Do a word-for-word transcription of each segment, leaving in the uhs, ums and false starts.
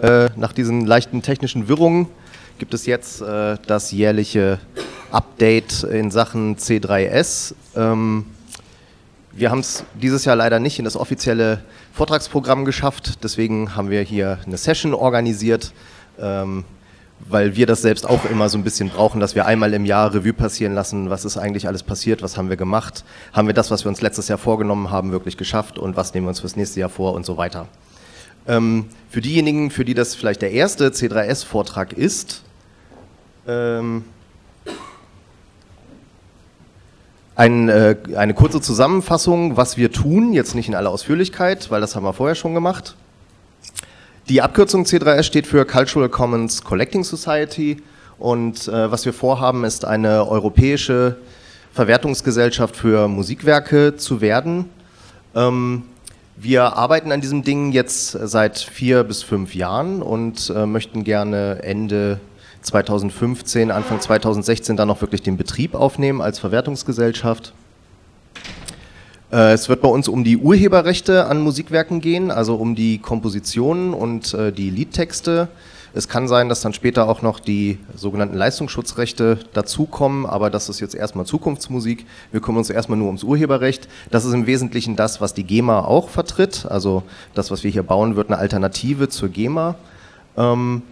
Äh, nach diesen leichten technischen Wirrungen gibt es jetzt äh, das jährliche Update in Sachen C drei S. Ähm, wir haben es dieses Jahr leider nicht in das offizielle Vortragsprogramm geschafft, deswegen haben wir hier eine Session organisiert, ähm, weil wir das selbst auch immer so ein bisschen brauchen, dass wir einmal im Jahr Revue passieren lassen, was ist eigentlich alles passiert, was haben wir gemacht, haben wir das, was wir uns letztes Jahr vorgenommen haben, wirklich geschafft und was nehmen wir uns fürs nächste Jahr vor und so weiter. Ähm, für diejenigen, für die das vielleicht der erste C drei S-Vortrag ist, ähm, ein, äh, eine kurze Zusammenfassung, was wir tun, jetzt nicht in aller Ausführlichkeit, weil das haben wir vorher schon gemacht. Die Abkürzung C drei S steht für Cultural Commons Collecting Society und äh, was wir vorhaben, ist eine europäische Verwertungsgesellschaft für Musikwerke zu werden. Ähm, Wir arbeiten an diesem Ding jetzt seit vier bis fünf Jahren und äh, möchten gerne Ende zweitausendfünfzehn, Anfang zweitausendsechzehn dann auch wirklich den Betrieb aufnehmen als Verwertungsgesellschaft. Äh, es wird bei uns um die Urheberrechte an Musikwerken gehen, also um die Kompositionen und äh, die Liedtexte. Es kann sein, dass dann später auch noch die sogenannten Leistungsschutzrechte dazukommen, aber das ist jetzt erstmal Zukunftsmusik. Wir kümmern uns erstmal nur ums Urheberrecht. Das ist im Wesentlichen das, was die GEMA auch vertritt. Also das, was wir hier bauen, wird eine Alternative zur GEMA. Ähm,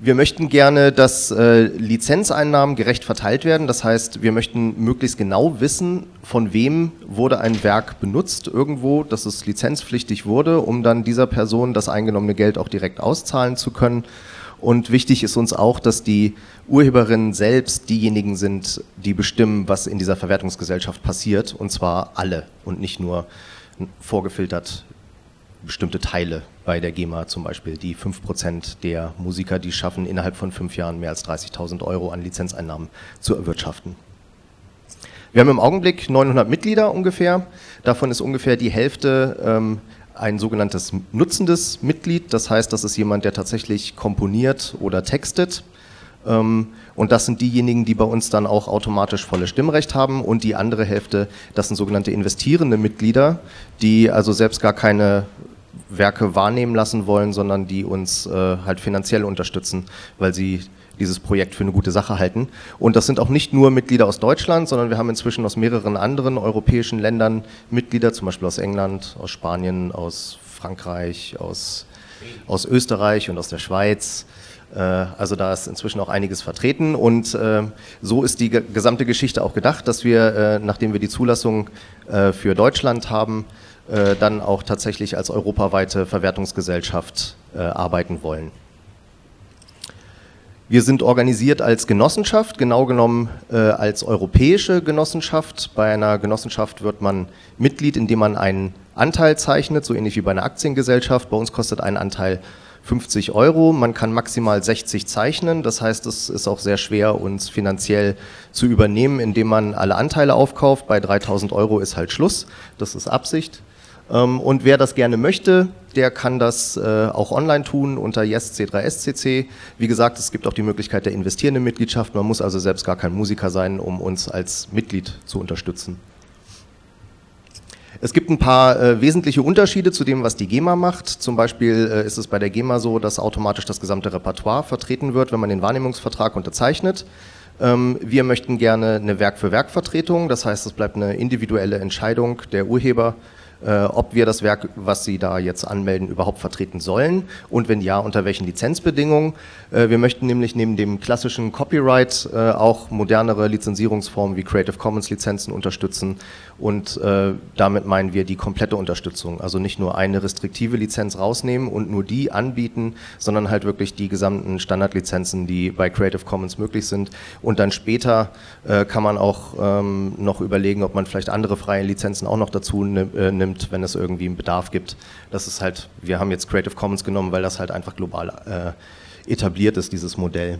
wir möchten gerne, dass äh, Lizenzeinnahmen gerecht verteilt werden. Das heißt, wir möchten möglichst genau wissen, von wem wurde ein Werk benutzt irgendwo, dass es lizenzpflichtig wurde, um dann dieser Person das eingenommene Geld auch direkt auszahlen zu können. Und wichtig ist uns auch, dass die Urheberinnen selbst diejenigen sind, die bestimmen, was in dieser Verwertungsgesellschaft passiert, und zwar alle und nicht nur vorgefiltert bestimmte Teile. Bei der GEMA zum Beispiel, die fünf Prozent der Musiker, die schaffen, innerhalb von fünf Jahren mehr als dreißigtausend Euro an Lizenzeinnahmen zu erwirtschaften. Wir haben im Augenblick neunhundert Mitglieder ungefähr. Davon ist ungefähr die Hälfte ähm, ein sogenanntes nutzendes Mitglied. Das heißt, das ist jemand, der tatsächlich komponiert oder textet. Ähm, und das sind diejenigen, die bei uns dann auch automatisch volles Stimmrecht haben. Und die andere Hälfte, das sind sogenannte investierende Mitglieder, die also selbst gar keine Werke wahrnehmen lassen wollen, sondern die uns äh, halt finanziell unterstützen, weil sie dieses Projekt für eine gute Sache halten. Und das sind auch nicht nur Mitglieder aus Deutschland, sondern wir haben inzwischen aus mehreren anderen europäischen Ländern Mitglieder, zum Beispiel aus England, aus Spanien, aus Frankreich, aus, aus Österreich und aus der Schweiz. Äh, also da ist inzwischen auch einiges vertreten. Und äh, so ist die gesamte Geschichte auch gedacht, dass wir, äh, nachdem wir die Zulassung äh, für Deutschland haben, dann auch tatsächlich als europaweite Verwertungsgesellschaft äh, arbeiten wollen. Wir sind organisiert als Genossenschaft, genau genommen äh, als europäische Genossenschaft. Bei einer Genossenschaft wird man Mitglied, indem man einen Anteil zeichnet, so ähnlich wie bei einer Aktiengesellschaft. Bei uns kostet ein Anteil fünfzig Euro, man kann maximal sechzig zeichnen, das heißt, es ist auch sehr schwer, uns finanziell zu übernehmen, indem man alle Anteile aufkauft. Bei dreitausend Euro ist halt Schluss, das ist Absicht. Und wer das gerne möchte, der kann das auch online tun unter yes C drei S C C. Wie gesagt, es gibt auch die Möglichkeit der investierenden Mitgliedschaft. Man muss also selbst gar kein Musiker sein, um uns als Mitglied zu unterstützen. Es gibt ein paar äh, wesentliche Unterschiede zu dem, was die GEMA macht. Zum Beispiel äh, ist es bei der GEMA so, dass automatisch das gesamte Repertoire vertreten wird, wenn man den Wahrnehmungsvertrag unterzeichnet. Ähm, wir möchten gerne eine Werk-für-Werk-Vertretung. Das heißt, es bleibt eine individuelle Entscheidung der Urheber, äh, ob wir das Werk, was sie da jetzt anmelden, überhaupt vertreten sollen. Und wenn ja, unter welchen Lizenzbedingungen. Äh, wir möchten nämlich neben dem klassischen Copyright äh, auch modernere Lizenzierungsformen wie Creative Commons Lizenzen unterstützen. Und äh, damit meinen wir die komplette Unterstützung. Also nicht nur eine restriktive Lizenz rausnehmen und nur die anbieten, sondern halt wirklich die gesamten Standardlizenzen, die bei Creative Commons möglich sind. Und dann später äh, kann man auch ähm, noch überlegen, ob man vielleicht andere freie Lizenzen auch noch dazu ne- äh, nimmt, wenn es irgendwie einen Bedarf gibt. Das ist halt, wir haben jetzt Creative Commons genommen, weil das halt einfach global äh, etabliert ist, dieses Modell.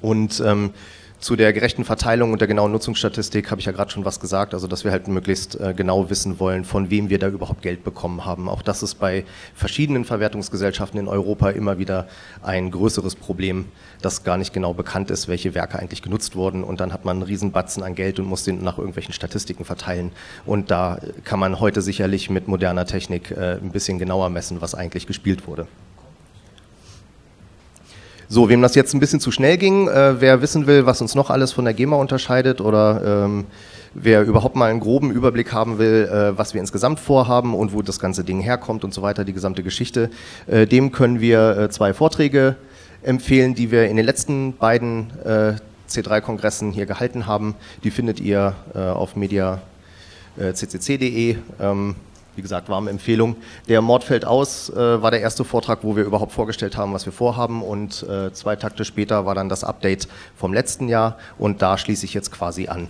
Und ähm, zu der gerechten Verteilung und der genauen Nutzungsstatistik habe ich ja gerade schon was gesagt, also dass wir halt möglichst äh, genau wissen wollen, von wem wir da überhaupt Geld bekommen haben. Auch das ist bei verschiedenen Verwertungsgesellschaften in Europa immer wieder ein größeres Problem, dass gar nicht genau bekannt ist, welche Werke eigentlich genutzt wurden, und dann hat man einen Riesenbatzen an Geld und muss den nach irgendwelchen Statistiken verteilen, und da kann man heute sicherlich mit moderner Technik äh, ein bisschen genauer messen, was eigentlich gespielt wurde. So, wem das jetzt ein bisschen zu schnell ging, äh, wer wissen will, was uns noch alles von der GEMA unterscheidet oder ähm, wer überhaupt mal einen groben Überblick haben will, äh, was wir insgesamt vorhaben und wo das ganze Ding herkommt und so weiter, die gesamte Geschichte, äh, dem können wir äh, zwei Vorträge empfehlen, die wir in den letzten beiden äh, C drei Kongressen hier gehalten haben. Die findet ihr äh, auf media punkt c c c punkt d e. Ähm, wie gesagt, warme Empfehlung. Der Mordfeld aus äh, war der erste Vortrag, wo wir überhaupt vorgestellt haben, was wir vorhaben, und äh, zwei Takte später war dann das Update vom letzten Jahr und da schließe ich jetzt quasi an.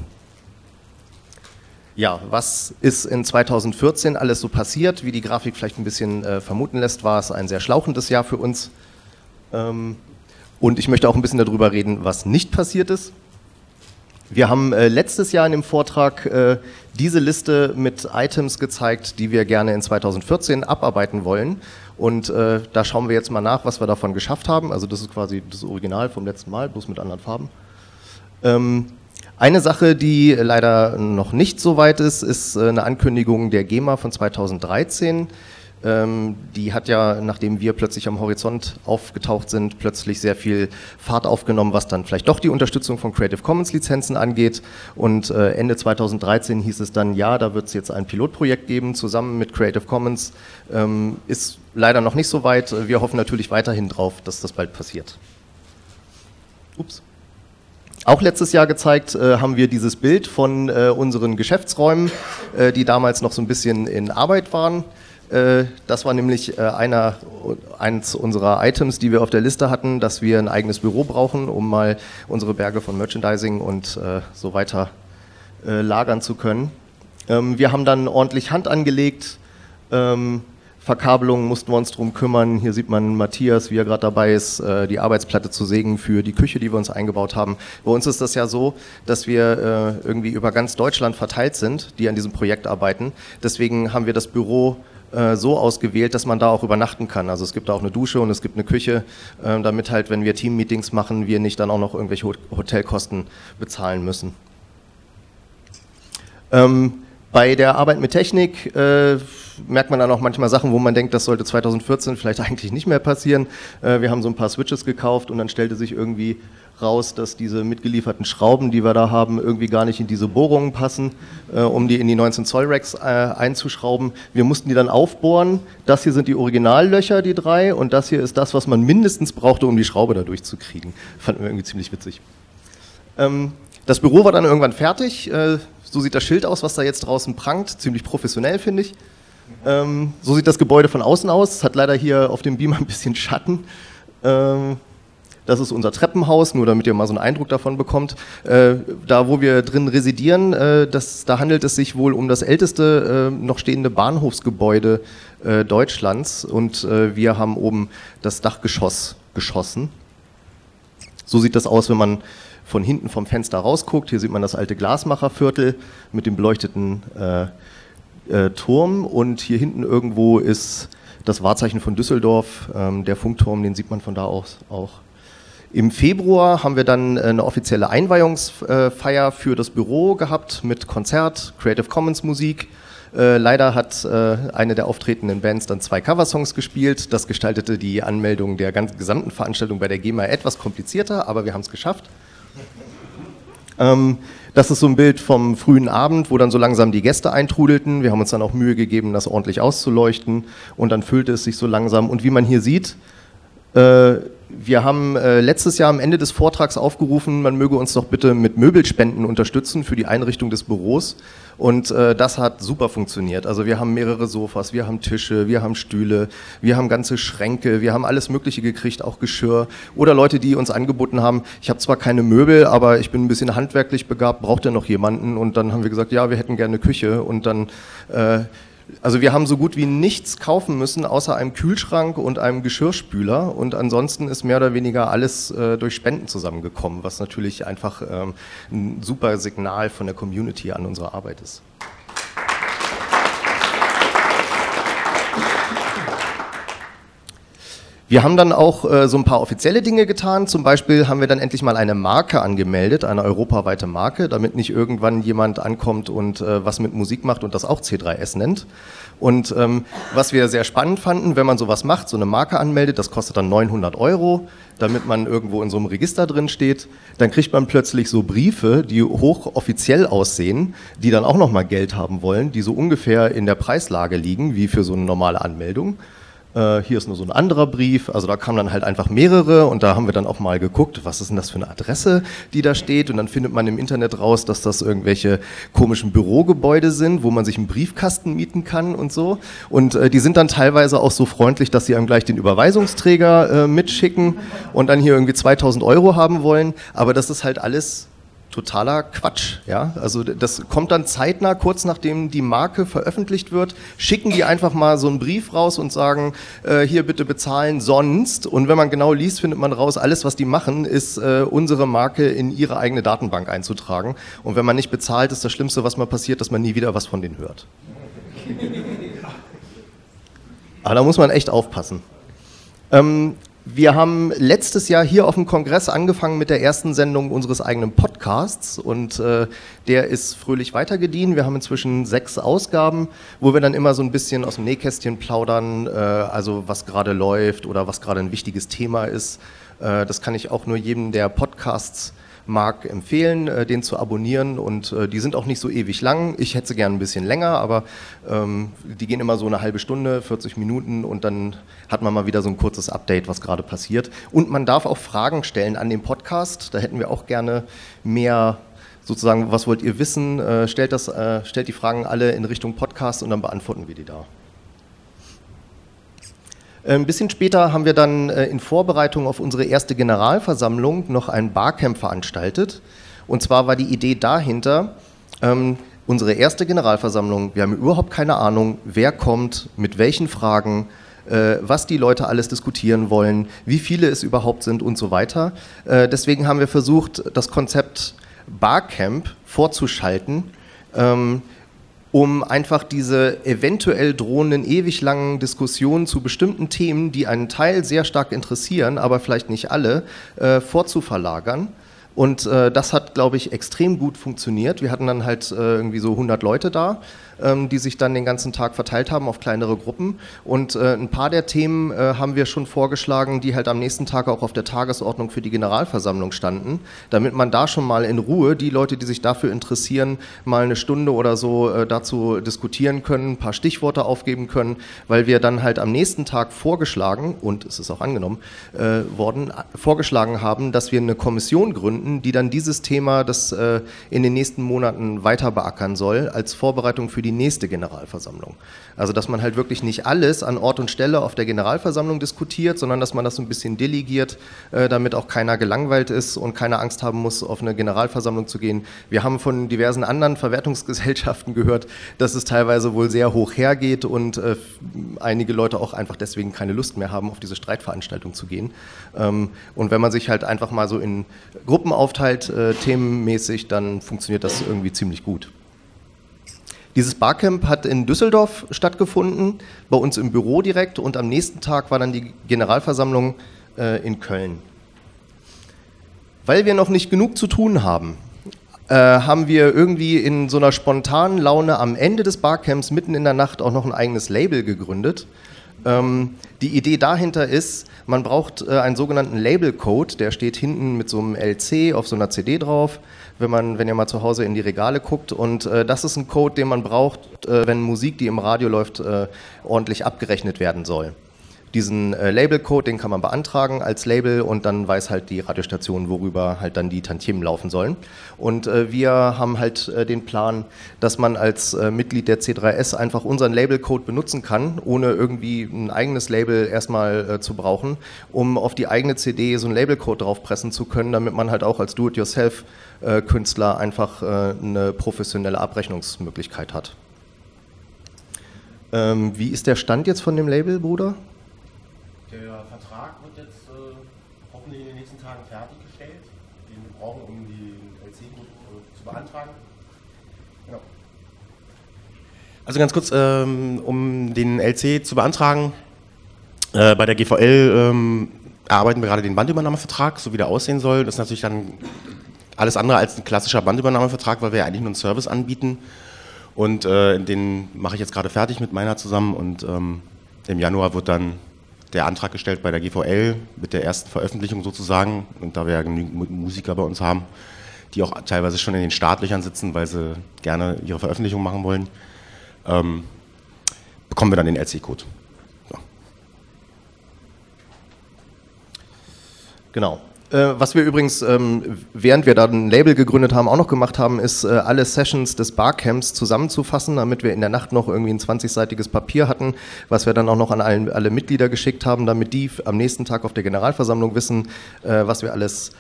Ja, was ist in zweitausendvierzehn alles so passiert? Wie die Grafik vielleicht ein bisschen äh, vermuten lässt, war es ein sehr schlauchendes Jahr für uns. Ähm, und ich möchte auch ein bisschen darüber reden, was nicht passiert ist. Wir haben äh, letztes Jahr in dem Vortrag äh, diese Liste mit Items gezeigt, die wir gerne in zweitausendvierzehn abarbeiten wollen. Und äh, da schauen wir jetzt mal nach, was wir davon geschafft haben. Also das ist quasi das Original vom letzten Mal, bloß mit anderen Farben. Ähm, Eine Sache, die leider noch nicht so weit ist, ist eine Ankündigung der GEMA von zweitausenddreizehn. Die hat ja, nachdem wir plötzlich am Horizont aufgetaucht sind, plötzlich sehr viel Fahrt aufgenommen, was dann vielleicht doch die Unterstützung von Creative Commons Lizenzen angeht. Und Ende zweitausenddreizehn hieß es dann, ja, da wird es jetzt ein Pilotprojekt geben, zusammen mit Creative Commons. Ist leider noch nicht so weit. Wir hoffen natürlich weiterhin drauf, dass das bald passiert. Ups. Auch letztes Jahr gezeigt äh, haben wir dieses Bild von äh, unseren Geschäftsräumen, äh, die damals noch so ein bisschen in Arbeit waren. Äh, das war nämlich äh, einer, eins unserer Items, die wir auf der Liste hatten, dass wir ein eigenes Büro brauchen, um mal unsere Berge von Merchandising und äh, so weiter äh, lagern zu können. Ähm, wir haben dann ordentlich Hand angelegt, ähm, Verkabelungen mussten wir uns drum kümmern. Hier sieht man Matthias, wie er gerade dabei ist, die Arbeitsplatte zu sägen für die Küche, die wir uns eingebaut haben. Bei uns ist das ja so, dass wir irgendwie über ganz Deutschland verteilt sind, die an diesem Projekt arbeiten. Deswegen haben wir das Büro so ausgewählt, dass man da auch übernachten kann. Also es gibt da auch eine Dusche und es gibt eine Küche, damit halt, wenn wir Team-Meetings machen, wir nicht dann auch noch irgendwelche Hotelkosten bezahlen müssen. Ähm, Bei der Arbeit mit Technik äh, merkt man dann auch manchmal Sachen, wo man denkt, das sollte zweitausendvierzehn vielleicht eigentlich nicht mehr passieren. Äh, wir haben so ein paar Switches gekauft und dann stellte sich irgendwie raus, dass diese mitgelieferten Schrauben, die wir da haben, irgendwie gar nicht in diese Bohrungen passen, äh, um die in die neunzehn Zoll Racks äh, einzuschrauben. Wir mussten die dann aufbohren. Das hier sind die Originallöcher, die drei, und das hier ist das, was man mindestens brauchte, um die Schraube da durchzukriegen. Fanden wir irgendwie ziemlich witzig. Ähm, das Büro war dann irgendwann fertig. Äh, So sieht das Schild aus, was da jetzt draußen prangt. Ziemlich professionell, finde ich. Ähm, so sieht das Gebäude von außen aus. Es hat leider hier auf dem Beamer ein bisschen Schatten. Ähm, das ist unser Treppenhaus, nur damit ihr mal so einen Eindruck davon bekommt. Äh, da, wo wir drin residieren, äh, das, da handelt es sich wohl um das älteste äh, noch stehende Bahnhofsgebäude äh, Deutschlands. Und äh, wir haben oben das Dachgeschoss geschossen. So sieht das aus, wenn man von hinten vom Fenster rausguckt. Hier sieht man das alte Glasmacherviertel mit dem beleuchteten äh, äh, Turm, und hier hinten irgendwo ist das Wahrzeichen von Düsseldorf, ähm, der Funkturm, den sieht man von da aus auch. Im Februar haben wir dann eine offizielle Einweihungsfeier für das Büro gehabt mit Konzert, Creative Commons Musik. Äh, leider hat äh, eine der auftretenden Bands dann zwei Coversongs gespielt. Das gestaltete die Anmeldung der ganzen gesamten Veranstaltung bei der GEMA etwas komplizierter, aber wir haben es geschafft. Ähm, das ist so ein Bild vom frühen Abend, wo dann so langsam die Gäste eintrudelten. Wir haben uns dann auch Mühe gegeben, das ordentlich auszuleuchten, und dann füllte es sich so langsam. Und wie man hier sieht, äh, wir haben äh, letztes Jahr am Ende des Vortrags aufgerufen, man möge uns doch bitte mit Möbelspenden unterstützen für die Einrichtung des Büros, und äh, das hat super funktioniert. Also wir haben mehrere Sofas, wir haben Tische, wir haben Stühle, wir haben ganze Schränke, wir haben alles Mögliche gekriegt, auch Geschirr, oder Leute, die uns angeboten haben, ich habe zwar keine Möbel, aber ich bin ein bisschen handwerklich begabt, braucht ihr noch jemanden? Und dann haben wir gesagt, ja, wir hätten gerne eine Küche, und dann... Äh, Also wir haben so gut wie nichts kaufen müssen, außer einem Kühlschrank und einem Geschirrspüler, und ansonsten ist mehr oder weniger alles äh, durch Spenden zusammengekommen, was natürlich einfach ähm, ein super Signal von der Community an unsere Arbeit ist. Wir haben dann auch äh, so ein paar offizielle Dinge getan, zum Beispiel haben wir dann endlich mal eine Marke angemeldet, eine europaweite Marke, damit nicht irgendwann jemand ankommt und äh, was mit Musik macht und das auch C drei S nennt. Und ähm, was wir sehr spannend fanden, wenn man sowas macht, so eine Marke anmeldet, das kostet dann neunhundert Euro, damit man irgendwo in so einem Register drin steht, dann kriegt man plötzlich so Briefe, die hochoffiziell aussehen, die dann auch nochmal Geld haben wollen, die so ungefähr in der Preislage liegen, wie für so eine normale Anmeldung. Hier ist nur so ein anderer Brief, also da kamen dann halt einfach mehrere und da haben wir dann auch mal geguckt, was ist denn das für eine Adresse, die da steht, und dann findet man im Internet raus, dass das irgendwelche komischen Bürogebäude sind, wo man sich einen Briefkasten mieten kann und so, und äh, die sind dann teilweise auch so freundlich, dass sie einem gleich den Überweisungsträger äh, mitschicken und dann hier irgendwie zweitausend Euro haben wollen, aber das ist halt alles totaler Quatsch, ja, also das kommt dann zeitnah, kurz nachdem die Marke veröffentlicht wird, schicken die einfach mal so einen Brief raus und sagen, äh, hier bitte bezahlen sonst, und wenn man genau liest, findet man raus, alles was die machen, ist äh, unsere Marke in ihre eigene Datenbank einzutragen, und wenn man nicht bezahlt, ist das Schlimmste, was mal passiert, dass man nie wieder was von denen hört. Aber da muss man echt aufpassen. Ähm, Wir haben letztes Jahr hier auf dem Kongress angefangen mit der ersten Sendung unseres eigenen Podcasts, und äh, der ist fröhlich weitergediehen. Wir haben inzwischen sechs Ausgaben, wo wir dann immer so ein bisschen aus dem Nähkästchen plaudern, äh, also was gerade läuft oder was gerade ein wichtiges Thema ist. Äh, das kann ich auch nur jedem, der Podcasts mag, empfehlen, äh, den zu abonnieren, und äh, die sind auch nicht so ewig lang. Ich hätte sie gerne ein bisschen länger, aber ähm, die gehen immer so eine halbe Stunde, vierzig Minuten, und dann hat man mal wieder so ein kurzes Update, was gerade passiert. Und man darf auch Fragen stellen an den Podcast, da hätten wir auch gerne mehr, sozusagen, was wollt ihr wissen, äh, stellt, das, äh, stellt die Fragen alle in Richtung Podcast und dann beantworten wir die da. Ein bisschen später haben wir dann in Vorbereitung auf unsere erste Generalversammlung noch ein Barcamp veranstaltet. Und zwar war die Idee dahinter, ähm, unsere erste Generalversammlung, wir haben überhaupt keine Ahnung, wer kommt, mit welchen Fragen, äh, was die Leute alles diskutieren wollen, wie viele es überhaupt sind und so weiter. Äh, deswegen haben wir versucht, das Konzept Barcamp vorzuschalten, ähm, um einfach diese eventuell drohenden, ewig langen Diskussionen zu bestimmten Themen, die einen Teil sehr stark interessieren, aber vielleicht nicht alle, äh, vorzuverlagern. Und äh, das hat, glaube ich, extrem gut funktioniert. Wir hatten dann halt äh, irgendwie so hundert Leute da, ähm, die sich dann den ganzen Tag verteilt haben auf kleinere Gruppen. Und äh, ein paar der Themen äh, haben wir schon vorgeschlagen, die halt am nächsten Tag auch auf der Tagesordnung für die Generalversammlung standen, damit man da schon mal in Ruhe die Leute, die sich dafür interessieren, mal eine Stunde oder so äh, dazu diskutieren können, ein paar Stichworte aufgeben können, weil wir dann halt am nächsten Tag vorgeschlagen, und es ist auch angenommen äh, worden, vorgeschlagen haben, dass wir eine Kommission gründen, die dann dieses Thema, das äh, in den nächsten Monaten weiter beackern soll, als Vorbereitung für die nächste Generalversammlung. Also dass man halt wirklich nicht alles an Ort und Stelle auf der Generalversammlung diskutiert, sondern dass man das so ein bisschen delegiert, äh, damit auch keiner gelangweilt ist und keiner Angst haben muss, auf eine Generalversammlung zu gehen. Wir haben von diversen anderen Verwertungsgesellschaften gehört, dass es teilweise wohl sehr hoch hergeht und äh, einige Leute auch einfach deswegen keine Lust mehr haben, auf diese Streitveranstaltung zu gehen. Ähm, und wenn man sich halt einfach mal so in Gruppen aufteilt, äh, themenmäßig, dann funktioniert das irgendwie ziemlich gut. Dieses Barcamp hat in Düsseldorf stattgefunden, bei uns im Büro direkt, und am nächsten Tag war dann die Generalversammlung äh, in Köln. Weil wir noch nicht genug zu tun haben, äh, haben wir irgendwie in so einer spontanen Laune am Ende des Barcamps mitten in der Nacht auch noch ein eigenes Label gegründet. Ähm, die Idee dahinter ist, man braucht äh, einen sogenannten Label-Code, der steht hinten mit so einem L C auf so einer C D drauf, wenn man, wenn ihr mal zu Hause in die Regale guckt, und äh, das ist ein Code, den man braucht, äh, wenn Musik, die im Radio läuft, äh, ordentlich abgerechnet werden soll. Diesen äh, Label-Code, den kann man beantragen als Label, und dann weiß halt die Radiostation, worüber halt dann die Tantiemen laufen sollen. Und äh, wir haben halt äh, den Plan, dass man als äh, Mitglied der C drei S einfach unseren Label-Code benutzen kann, ohne irgendwie ein eigenes Label erstmal äh, zu brauchen, um auf die eigene C D so einen Label-Code draufpressen zu können, damit man halt auch als Do-it-yourself-Künstler äh, einfach äh, eine professionelle Abrechnungsmöglichkeit hat. Ähm, wie ist der Stand jetzt von dem Label, Bruder? Der Vertrag wird jetzt äh, hoffentlich in den nächsten Tagen fertiggestellt, den wir brauchen, um die L C-Gruppe äh, zu beantragen. Genau. Also ganz kurz, ähm, um den L C zu beantragen, Äh, bei der G V L ähm, arbeiten wir gerade den Bandübernahmevertrag, so wie der aussehen soll. Das ist natürlich dann alles andere als ein klassischer Bandübernahmevertrag, weil wir ja eigentlich nur einen Service anbieten. Und äh, den mache ich jetzt gerade fertig mit meiner zusammen. Und ähm, im Januar wird dann der Antrag gestellt bei der G V L mit der ersten Veröffentlichung sozusagen. Und da wir ja genügend Musiker bei uns haben, die auch teilweise schon in den Startlöchern sitzen, weil sie gerne ihre Veröffentlichung machen wollen, ähm, bekommen wir dann den L C-Code. Ja. Genau. Äh, was wir übrigens, ähm, während wir da ein Label gegründet haben, auch noch gemacht haben, ist, äh, alle Sessions des Barcamps zusammenzufassen, damit wir in der Nacht noch irgendwie ein zwanzigseitiges Papier hatten, was wir dann auch noch an allen, alle Mitglieder geschickt haben, damit die am nächsten Tag auf der Generalversammlung wissen, äh, was wir alles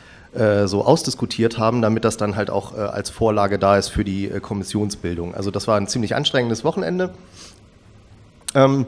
so ausdiskutiert haben, damit das dann halt auch als Vorlage da ist für die Kommissionsbildung. Also das war ein ziemlich anstrengendes Wochenende. Ähm,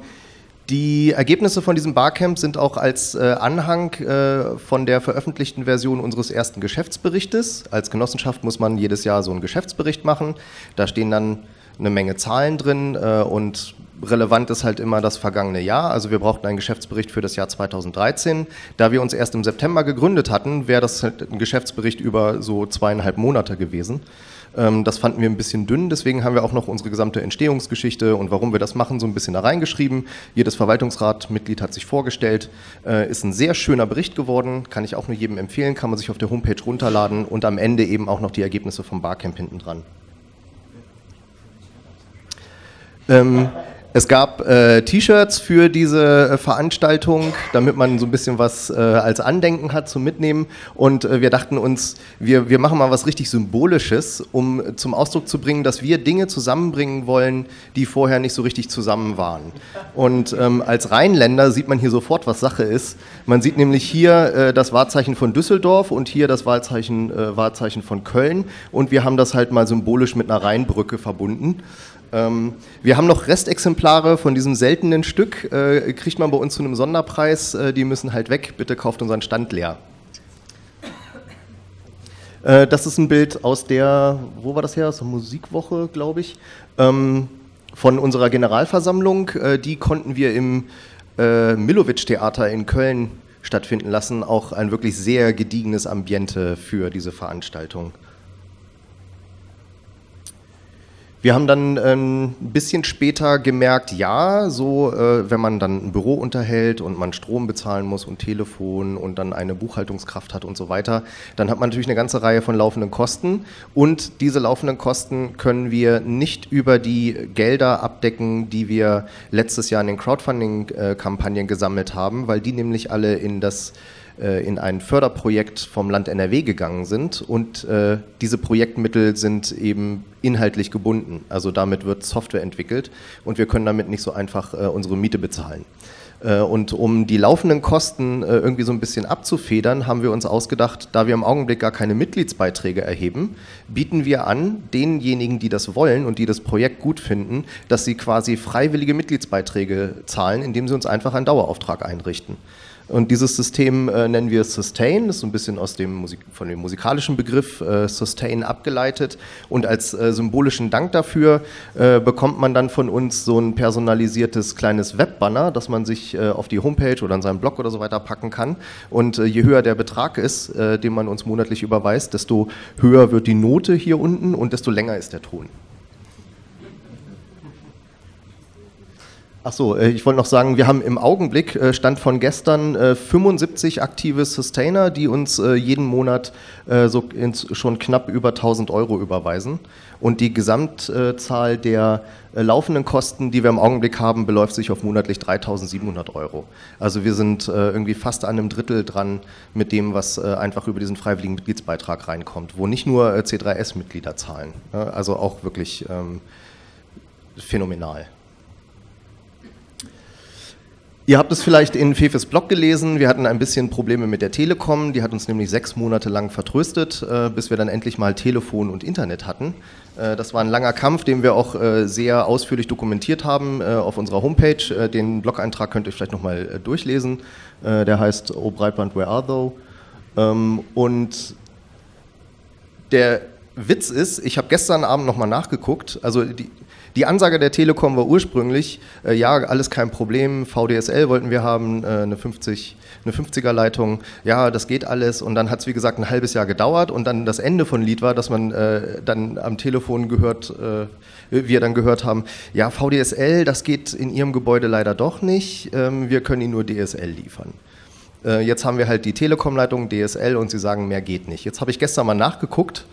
die Ergebnisse von diesem Barcamp sind auch als äh, Anhang äh, von der veröffentlichten Version unseres ersten Geschäftsberichtes. Als Genossenschaft muss man jedes Jahr so einen Geschäftsbericht machen. Da stehen dann eine Menge Zahlen drin äh, und relevant ist halt immer das vergangene Jahr. Also wir brauchten einen Geschäftsbericht für das Jahr zweitausenddreizehn. Da wir uns erst im September gegründet hatten, wäre das halt ein Geschäftsbericht über so zweieinhalb Monate gewesen. Ähm, das fanden wir ein bisschen dünn, deswegen haben wir auch noch unsere gesamte Entstehungsgeschichte und warum wir das machen so ein bisschen da reingeschrieben. Jedes Verwaltungsratmitglied hat sich vorgestellt. Äh, ist ein sehr schöner Bericht geworden, kann ich auch nur jedem empfehlen, kann man sich auf der Homepage runterladen und am Ende eben auch noch die Ergebnisse vom Barcamp hinten dran. Ähm, Es gab äh, T-Shirts für diese äh, Veranstaltung, damit man so ein bisschen was äh, als Andenken hat zum Mitnehmen. Und äh, wir dachten uns, wir, wir machen mal was richtig Symbolisches, um äh, zum Ausdruck zu bringen, dass wir Dinge zusammenbringen wollen, die vorher nicht so richtig zusammen waren. Und ähm, als Rheinländer sieht man hier sofort, was Sache ist. Man sieht nämlich hier äh, das Wahrzeichen von Düsseldorf und hier das Wahrzeichen, äh, Wahrzeichen von Köln. Und wir haben das halt mal symbolisch mit einer Rheinbrücke verbunden. Ähm, wir haben noch Restexemplare von diesem seltenen Stück, äh, kriegt man bei uns zu einem Sonderpreis, äh, die müssen halt weg, bitte kauft unseren Stand leer. Äh, das ist ein Bild aus der, wo war das her, aus der Musikwoche, glaube ich, ähm, von unserer Generalversammlung, äh, die konnten wir im äh, Milowitsch-Theater in Köln stattfinden lassen, auch ein wirklich sehr gediegenes Ambiente für diese Veranstaltung. Wir haben dann ähm, ein bisschen später gemerkt, ja, so äh, wenn man dann ein Büro unterhält und man Strom bezahlen muss und Telefon und dann eine Buchhaltungskraft hat und so weiter, dann hat man natürlich eine ganze Reihe von laufenden Kosten und diese laufenden Kosten können wir nicht über die Gelder abdecken, die wir letztes Jahr in den Crowdfunding-Kampagnen gesammelt haben, weil die nämlich alle in das in ein Förderprojekt vom Land N R W gegangen sind und äh, diese Projektmittel sind eben inhaltlich gebunden. Also damit wird Software entwickelt und wir können damit nicht so einfach äh, unsere Miete bezahlen. Äh, und um die laufenden Kosten äh, irgendwie so ein bisschen abzufedern, haben wir uns ausgedacht, da wir im Augenblick gar keine Mitgliedsbeiträge erheben, bieten wir an, denjenigen, die das wollen und die das Projekt gut finden, dass sie quasi freiwillige Mitgliedsbeiträge zahlen, indem sie uns einfach einen Dauerauftrag einrichten. Und dieses System äh, nennen wir Sustain, das ist so ein bisschen aus dem Musik, von dem musikalischen Begriff äh, Sustain abgeleitet. Und als äh, symbolischen Dank dafür äh, bekommt man dann von uns so ein personalisiertes kleines Webbanner, das man sich äh, auf die Homepage oder in seinen Blog oder so weiter packen kann. Und äh, je höher der Betrag ist, äh, den man uns monatlich überweist, desto höher wird die Note hier unten und desto länger ist der Ton. Achso, ich wollte noch sagen, wir haben im Augenblick, Stand von gestern, fünfundsiebzig aktive Sustainer, die uns jeden Monat so schon knapp über tausend Euro überweisen. Und die Gesamtzahl der laufenden Kosten, die wir im Augenblick haben, beläuft sich auf monatlich dreitausendsiebenhundert Euro. Also wir sind irgendwie fast an einem Drittel dran mit dem, was einfach über diesen freiwilligen Mitgliedsbeitrag reinkommt, wo nicht nur C drei S-Mitglieder zahlen. Also auch wirklich phänomenal. Ihr habt es vielleicht in Fefes Blog gelesen, wir hatten ein bisschen Probleme mit der Telekom, die hat uns nämlich sechs Monate lang vertröstet, bis wir dann endlich mal Telefon und Internet hatten. Das war ein langer Kampf, den wir auch sehr ausführlich dokumentiert haben auf unserer Homepage. Den Blog-Eintrag könnt ihr vielleicht nochmal durchlesen, der heißt "Oh Breitband, where are thou?" Und der Witz ist, ich habe gestern Abend nochmal nachgeguckt, also die... Die Ansage der Telekom war ursprünglich, äh, ja, alles kein Problem, V D S L wollten wir haben, äh, eine, fünfziger-Leitung, ja, das geht alles. Und dann hat es, wie gesagt, ein halbes Jahr gedauert und dann das Ende von Lied war, dass man äh, dann am Telefon gehört, äh, wir dann gehört haben, ja, V D S L, das geht in Ihrem Gebäude leider doch nicht, ähm, wir können Ihnen nur D S L liefern. Äh, jetzt haben wir halt die Telekom-Leitung, D S L und Sie sagen, mehr geht nicht. Jetzt habe ich gestern mal nachgeguckt,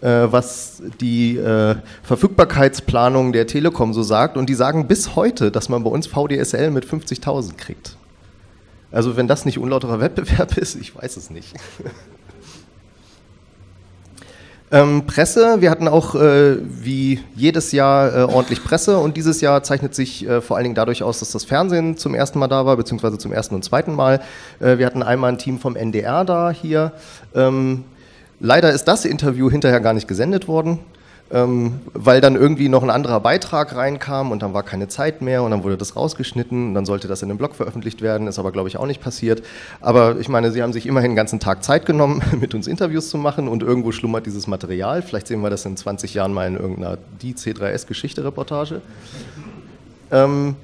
was die äh, Verfügbarkeitsplanung der Telekom so sagt. Und die sagen bis heute, dass man bei uns V D S L mit fünfzigtausend kriegt. Also wenn das nicht unlauterer Wettbewerb ist, ich weiß es nicht. ähm, Presse, wir hatten auch äh, wie jedes Jahr äh, ordentlich Presse. Und dieses Jahr zeichnet sich äh, vor allen Dingen dadurch aus, dass das Fernsehen zum ersten Mal da war, beziehungsweise zum ersten und zweiten Mal. Äh, wir hatten einmal ein Team vom N D R da hier. Ähm, Leider ist das Interview hinterher gar nicht gesendet worden, ähm, weil dann irgendwie noch ein anderer Beitrag reinkam und dann war keine Zeit mehr und dann wurde das rausgeschnitten und dann sollte das in einem Blog veröffentlicht werden, ist aber glaube ich auch nicht passiert. Aber ich meine, Sie haben sich immerhin den ganzen Tag Zeit genommen, mit uns Interviews zu machen und irgendwo schlummert dieses Material. Vielleicht sehen wir das in zwanzig Jahren mal in irgendeiner die C drei S Geschichte Reportage. Ähm,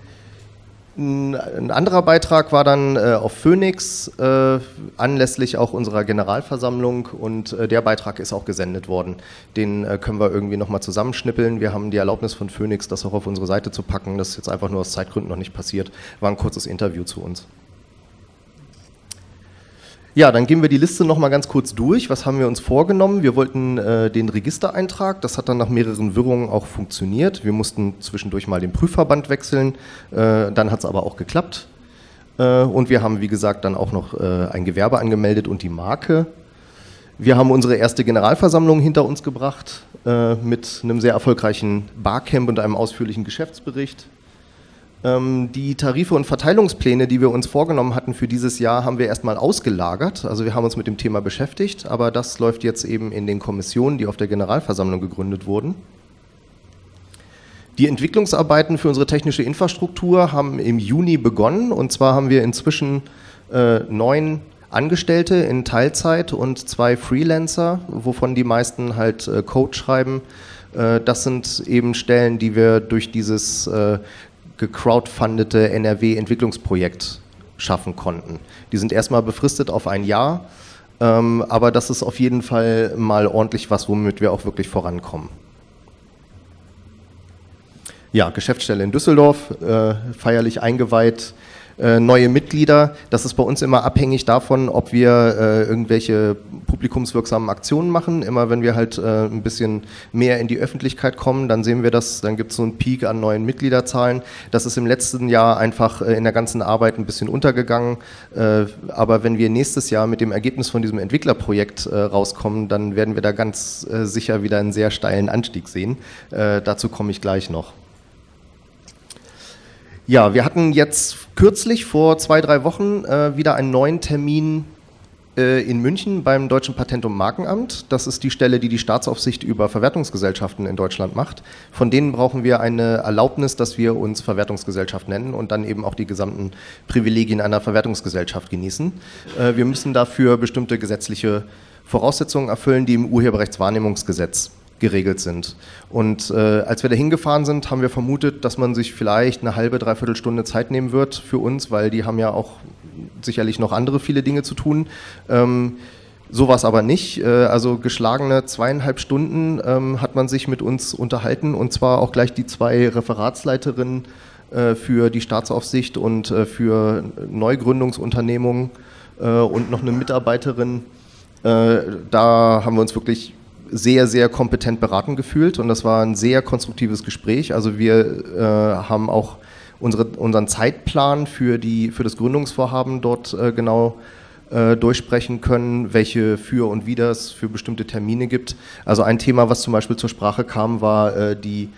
Ein anderer Beitrag war dann äh, auf Phoenix, äh, anlässlich auch unserer Generalversammlung und äh, der Beitrag ist auch gesendet worden. Den äh, können wir irgendwie nochmal zusammenschnippeln. Wir haben die Erlaubnis von Phoenix, das auch auf unsere Seite zu packen. Das ist jetzt einfach nur aus Zeitgründen noch nicht passiert. War ein kurzes Interview zu uns. Ja, dann gehen wir die Liste nochmal ganz kurz durch. Was haben wir uns vorgenommen? Wir wollten äh, den Registereintrag, das hat dann nach mehreren Wirrungen auch funktioniert. Wir mussten zwischendurch mal den Prüfverband wechseln, äh, dann hat es aber auch geklappt. Äh, und wir haben, wie gesagt, dann auch noch äh, ein Gewerbe angemeldet und die Marke. Wir haben unsere erste Generalversammlung hinter uns gebracht äh, mit einem sehr erfolgreichen Barcamp und einem ausführlichen Geschäftsbericht. Die Tarife und Verteilungspläne, die wir uns vorgenommen hatten für dieses Jahr, haben wir erstmal ausgelagert. Also wir haben uns mit dem Thema beschäftigt, aber das läuft jetzt eben in den Kommissionen, die auf der Generalversammlung gegründet wurden. Die Entwicklungsarbeiten für unsere technische Infrastruktur haben im Juni begonnen und zwar haben wir inzwischen äh, neun Angestellte in Teilzeit und zwei Freelancer, wovon die meisten halt äh, Code schreiben. Äh, das sind eben Stellen, die wir durch dieses äh, gecrowdfundete N R W-Entwicklungsprojekt schaffen konnten. Die sind erstmal befristet auf ein Jahr, ähm, aber das ist auf jeden Fall mal ordentlich was, womit wir auch wirklich vorankommen. Ja, Geschäftsstelle in Düsseldorf, äh, feierlich eingeweiht, äh, neue Mitglieder. Das ist bei uns immer abhängig davon, ob wir äh, irgendwelche publikumswirksamen Aktionen machen. Immer wenn wir halt äh, ein bisschen mehr in die Öffentlichkeit kommen, dann sehen wir das, dann gibt es so einen Peak an neuen Mitgliederzahlen. Das ist im letzten Jahr einfach äh, in der ganzen Arbeit ein bisschen untergegangen. Äh, aber wenn wir nächstes Jahr mit dem Ergebnis von diesem Entwicklerprojekt äh, rauskommen, dann werden wir da ganz äh, sicher wieder einen sehr steilen Anstieg sehen. Äh, dazu komme ich gleich noch. Ja, wir hatten jetzt kürzlich vor zwei, drei Wochen äh, wieder einen neuen Termin äh, in München beim Deutschen Patent- und Markenamt. Das ist die Stelle, die die Staatsaufsicht über Verwertungsgesellschaften in Deutschland macht. Von denen brauchen wir eine Erlaubnis, dass wir uns Verwertungsgesellschaft nennen und dann eben auch die gesamten Privilegien einer Verwertungsgesellschaft genießen. Äh, wir müssen dafür bestimmte gesetzliche Voraussetzungen erfüllen, die im Urheberrechtswahrnehmungsgesetz geregelt sind. Und äh, als wir da hingefahren sind, haben wir vermutet, dass man sich vielleicht eine halbe, dreiviertel Stunde Zeit nehmen wird für uns, weil die haben ja auch sicherlich noch andere viele Dinge zu tun. Ähm, so war es aber nicht. Äh, also geschlagene zweieinhalb Stunden ähm, hat man sich mit uns unterhalten und zwar auch gleich die zwei Referatsleiterinnen äh, für die Staatsaufsicht und äh, für Neugründungsunternehmungen äh, und noch eine Mitarbeiterin. Äh, da haben wir uns wirklich sehr, sehr kompetent beraten gefühlt und das war ein sehr konstruktives Gespräch. Also wir äh, haben auch unsere, unseren Zeitplan für, die, für das Gründungsvorhaben dort äh, genau äh, durchsprechen können, welche Für und Wider es für bestimmte Termine gibt. Also ein Thema, was zum Beispiel zur Sprache kam, war äh, die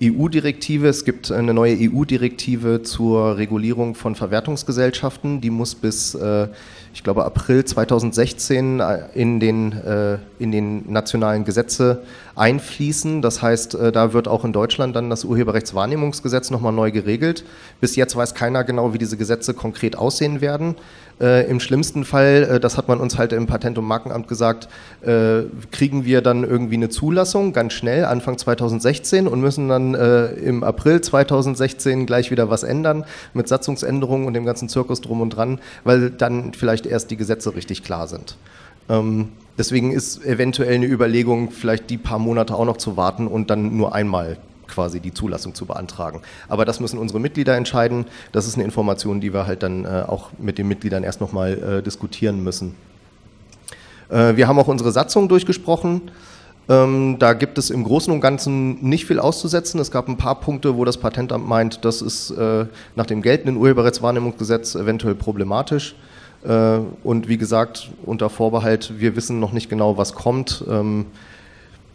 E U-Direktive. Es gibt eine neue E U-Direktive zur Regulierung von Verwertungsgesellschaften. Die muss bis, äh, ich glaube, April zweitausendsechzehn in den, äh, in den nationalen Gesetze einfließen. Das heißt, da wird auch in Deutschland dann das Urheberrechtswahrnehmungsgesetz nochmal neu geregelt. Bis jetzt weiß keiner genau, wie diese Gesetze konkret aussehen werden. Äh, im schlimmsten Fall, äh, das hat man uns halt im Patent- und Markenamt gesagt, äh, kriegen wir dann irgendwie eine Zulassung, ganz schnell, Anfang zweitausendsechzehn und müssen dann äh, im April zweitausendsechzehn gleich wieder was ändern mit Satzungsänderungen und dem ganzen Zirkus drum und dran, weil dann vielleicht erst die Gesetze richtig klar sind. Ähm, deswegen ist eventuell eine Überlegung, vielleicht die paar Monate auch noch zu warten und dann nur einmal quasi die Zulassung zu beantragen. Aber das müssen unsere Mitglieder entscheiden. Das ist eine Information, die wir halt dann äh, auch mit den Mitgliedern erst nochmal äh, diskutieren müssen. Äh, wir haben auch unsere Satzung durchgesprochen. Ähm, da gibt es im Großen und Ganzen nicht viel auszusetzen. Es gab ein paar Punkte, wo das Patentamt meint, das ist äh, nach dem geltenden Urheberrechtswahrnehmungsgesetz eventuell problematisch. Äh, und wie gesagt, unter Vorbehalt, wir wissen noch nicht genau, was kommt. Ähm,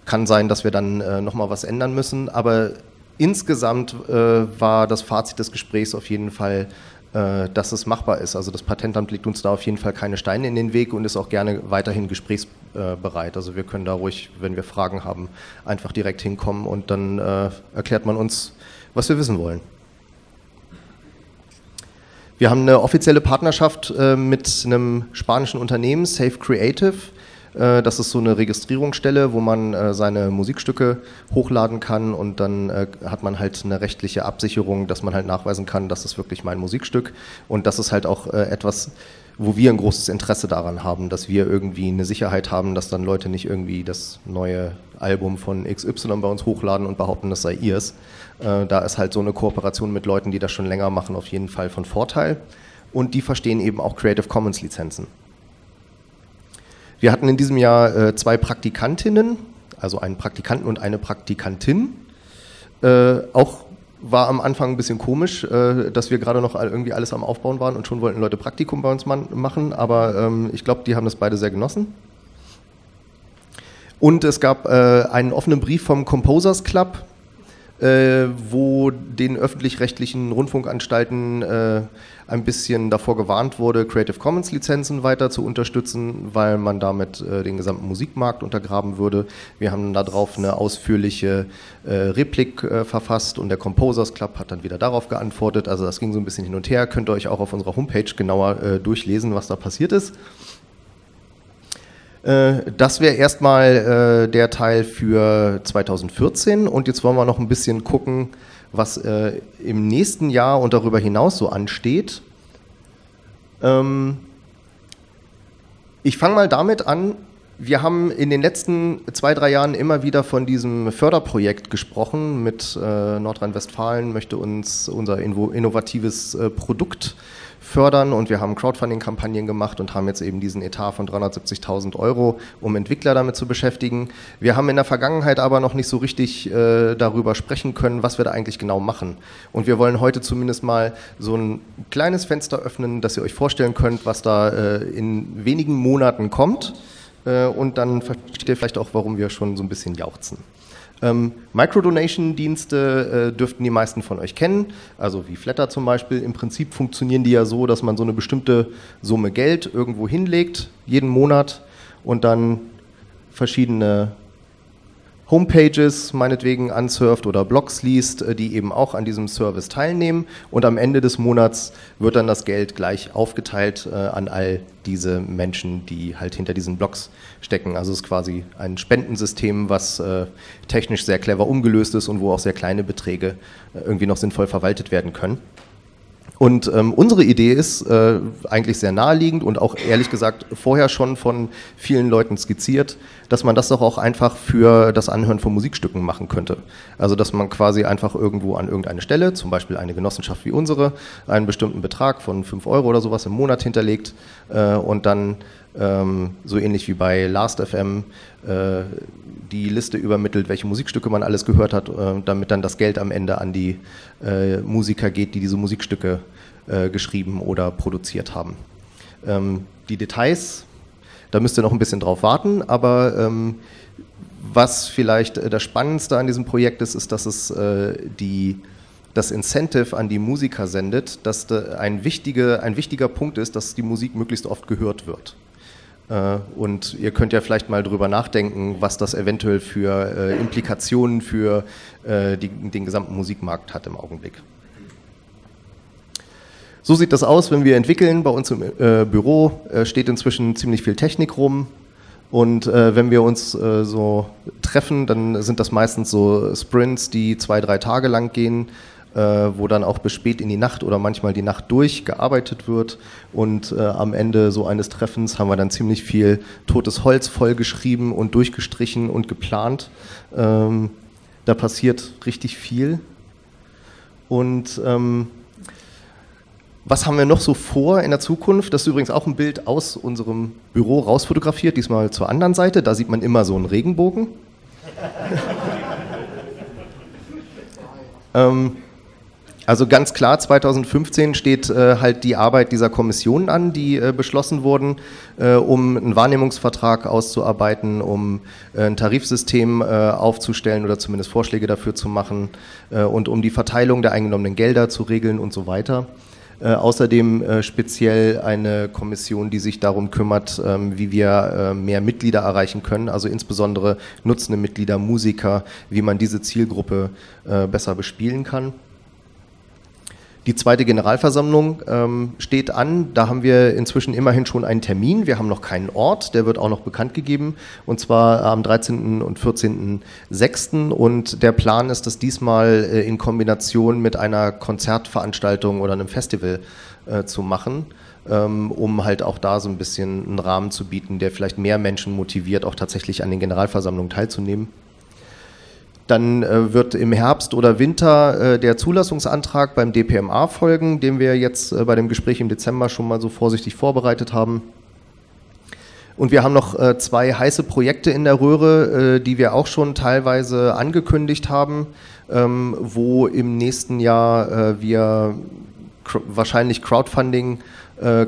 Kann sein, dass wir dann äh, nochmal was ändern müssen, aber insgesamt äh, war das Fazit des Gesprächs auf jeden Fall, äh, dass es machbar ist. Also das Patentamt legt uns da auf jeden Fall keine Steine in den Weg und ist auch gerne weiterhin gesprächsbereit. Also wir können da ruhig, wenn wir Fragen haben, einfach direkt hinkommen und dann äh, erklärt man uns, was wir wissen wollen. Wir haben eine offizielle Partnerschaft äh, mit einem spanischen Unternehmen, Safe Creative. Das ist so eine Registrierungsstelle, wo man seine Musikstücke hochladen kann und dann hat man halt eine rechtliche Absicherung, dass man halt nachweisen kann, das ist wirklich mein Musikstück. Und das ist halt auch etwas, wo wir ein großes Interesse daran haben, dass wir irgendwie eine Sicherheit haben, dass dann Leute nicht irgendwie das neue Album von X Y bei uns hochladen und behaupten, das sei ihrs. Da ist halt so eine Kooperation mit Leuten, die das schon länger machen, auf jeden Fall von Vorteil. Und die verstehen eben auch Creative Commons Lizenzen. Wir hatten in diesem Jahr äh, zwei Praktikantinnen, also einen Praktikanten und eine Praktikantin. Äh, auch war am Anfang ein bisschen komisch, äh, dass wir gerade noch irgendwie alles am Aufbauen waren und schon wollten Leute Praktikum bei uns man- machen, aber ähm, ich glaube, die haben das beide sehr genossen. Und es gab äh, einen offenen Brief vom Composers Club, äh, wo den öffentlich-rechtlichen Rundfunkanstalten äh, ein bisschen davor gewarnt wurde, Creative Commons Lizenzen weiter zu unterstützen, weil man damit äh, den gesamten Musikmarkt untergraben würde. Wir haben darauf eine ausführliche äh, Replik äh, verfasst und der Composers Club hat dann wieder darauf geantwortet. Also das ging so ein bisschen hin und her. Könnt ihr euch auch auf unserer Homepage genauer äh, durchlesen, was da passiert ist. Äh, das wäre erstmal äh, der Teil für zweitausendvierzehn und jetzt wollen wir noch ein bisschen gucken, was äh, im nächsten Jahr und darüber hinaus so ansteht. Ähm ich fange mal damit an, wir haben in den letzten zwei, drei Jahren immer wieder von diesem Förderprojekt gesprochen mit äh, Nordrhein-Westfalen möchte uns unser inno- innovatives äh, Produkt fördern und wir haben Crowdfunding-Kampagnen gemacht und haben jetzt eben diesen Etat von dreihundertsiebzigtausend Euro, um Entwickler damit zu beschäftigen. Wir haben in der Vergangenheit aber noch nicht so richtig äh, darüber sprechen können, was wir da eigentlich genau machen. Und wir wollen heute zumindest mal so ein kleines Fenster öffnen, dass ihr euch vorstellen könnt, was da äh, in wenigen Monaten kommt. Äh, und dann versteht ihr vielleicht auch, warum wir schon so ein bisschen jauchzen. Ähm, Microdonation-Dienste äh, dürften die meisten von euch kennen, also wie Flatter zum Beispiel. Im Prinzip funktionieren die ja so, dass man so eine bestimmte Summe Geld irgendwo hinlegt, jeden Monat, und dann verschiedene Homepages meinetwegen ansurft oder Blogs liest, die eben auch an diesem Service teilnehmen. Und am Ende des Monats wird dann das Geld gleich aufgeteilt äh, an all diese Menschen, die halt hinter diesen Blogs stecken. Also es ist quasi ein Spendensystem, was äh, technisch sehr clever umgelöst ist und wo auch sehr kleine Beträge äh, irgendwie noch sinnvoll verwaltet werden können. Und ähm, unsere Idee ist äh, eigentlich sehr naheliegend und auch ehrlich gesagt vorher schon von vielen Leuten skizziert, dass man das doch auch einfach für das Anhören von Musikstücken machen könnte. Also dass man quasi einfach irgendwo an irgendeine Stelle, zum Beispiel eine Genossenschaft wie unsere, einen bestimmten Betrag von fünf Euro oder sowas im Monat hinterlegt äh, und dann ähm, so ähnlich wie bei Last dot f m äh, die Liste übermittelt, welche Musikstücke man alles gehört hat, damit dann das Geld am Ende an die äh, Musiker geht, die diese Musikstücke äh, geschrieben oder produziert haben. Ähm, die Details, da müsst ihr noch ein bisschen drauf warten, aber ähm, was vielleicht das Spannendste an diesem Projekt ist, ist, dass es äh, die das Incentive an die Musiker sendet, dass da ein wichtiger, ein wichtiger Punkt ist, dass die Musik möglichst oft gehört wird. Und ihr könnt ja vielleicht mal drüber nachdenken, was das eventuell für äh, Implikationen für äh, die, den gesamten Musikmarkt hat im Augenblick. So sieht das aus, wenn wir entwickeln. Bei uns im äh, Büro äh, steht inzwischen ziemlich viel Technik rum. Und äh, wenn wir uns äh, so treffen, dann sind das meistens so Sprints, die zwei, drei Tage lang gehen, äh, wo dann auch bis spät in die Nacht oder manchmal die Nacht durch gearbeitet wird. Und äh, am Ende so eines Treffens haben wir dann ziemlich viel totes Holz vollgeschrieben und durchgestrichen und geplant. Ähm, da passiert richtig viel. Und ähm, was haben wir noch so vor in der Zukunft? Das ist übrigens auch ein Bild aus unserem Büro rausfotografiert, diesmal zur anderen Seite. Da sieht man immer so einen Regenbogen. ähm, also ganz klar, zweitausendfünfzehn steht äh, halt die Arbeit dieser Kommissionen an, die äh, beschlossen wurden, äh, um einen Wahrnehmungsvertrag auszuarbeiten, um äh, ein Tarifsystem äh, aufzustellen oder zumindest Vorschläge dafür zu machen äh, und um die Verteilung der eingenommenen Gelder zu regeln und so weiter. Äh, außerdem äh, speziell eine Kommission, die sich darum kümmert, ähm, wie wir äh, mehr Mitglieder erreichen können, also insbesondere nutzende Mitglieder, Musiker, wie man diese Zielgruppe äh, besser bespielen kann. Die zweite Generalversammlung ähm, steht an. Da haben wir inzwischen immerhin schon einen Termin. Wir haben noch keinen Ort, der wird auch noch bekannt gegeben, und zwar am dreizehnten und vierzehnten sechsten Und der Plan ist, dass diesmal äh, in Kombination mit einer Konzertveranstaltung oder einem Festival äh, zu machen, ähm, um halt auch da so ein bisschen einen Rahmen zu bieten, der vielleicht mehr Menschen motiviert, auch tatsächlich an den Generalversammlungen teilzunehmen. Dann äh, wird im Herbst oder Winter äh, der Zulassungsantrag beim D P M A folgen, den wir jetzt äh, bei dem Gespräch im Dezember schon mal so vorsichtig vorbereitet haben. Und wir haben noch äh, zwei heiße Projekte in der Röhre, äh, die wir auch schon teilweise angekündigt haben, ähm, wo im nächsten Jahr äh, wir cr- wahrscheinlich Crowdfunding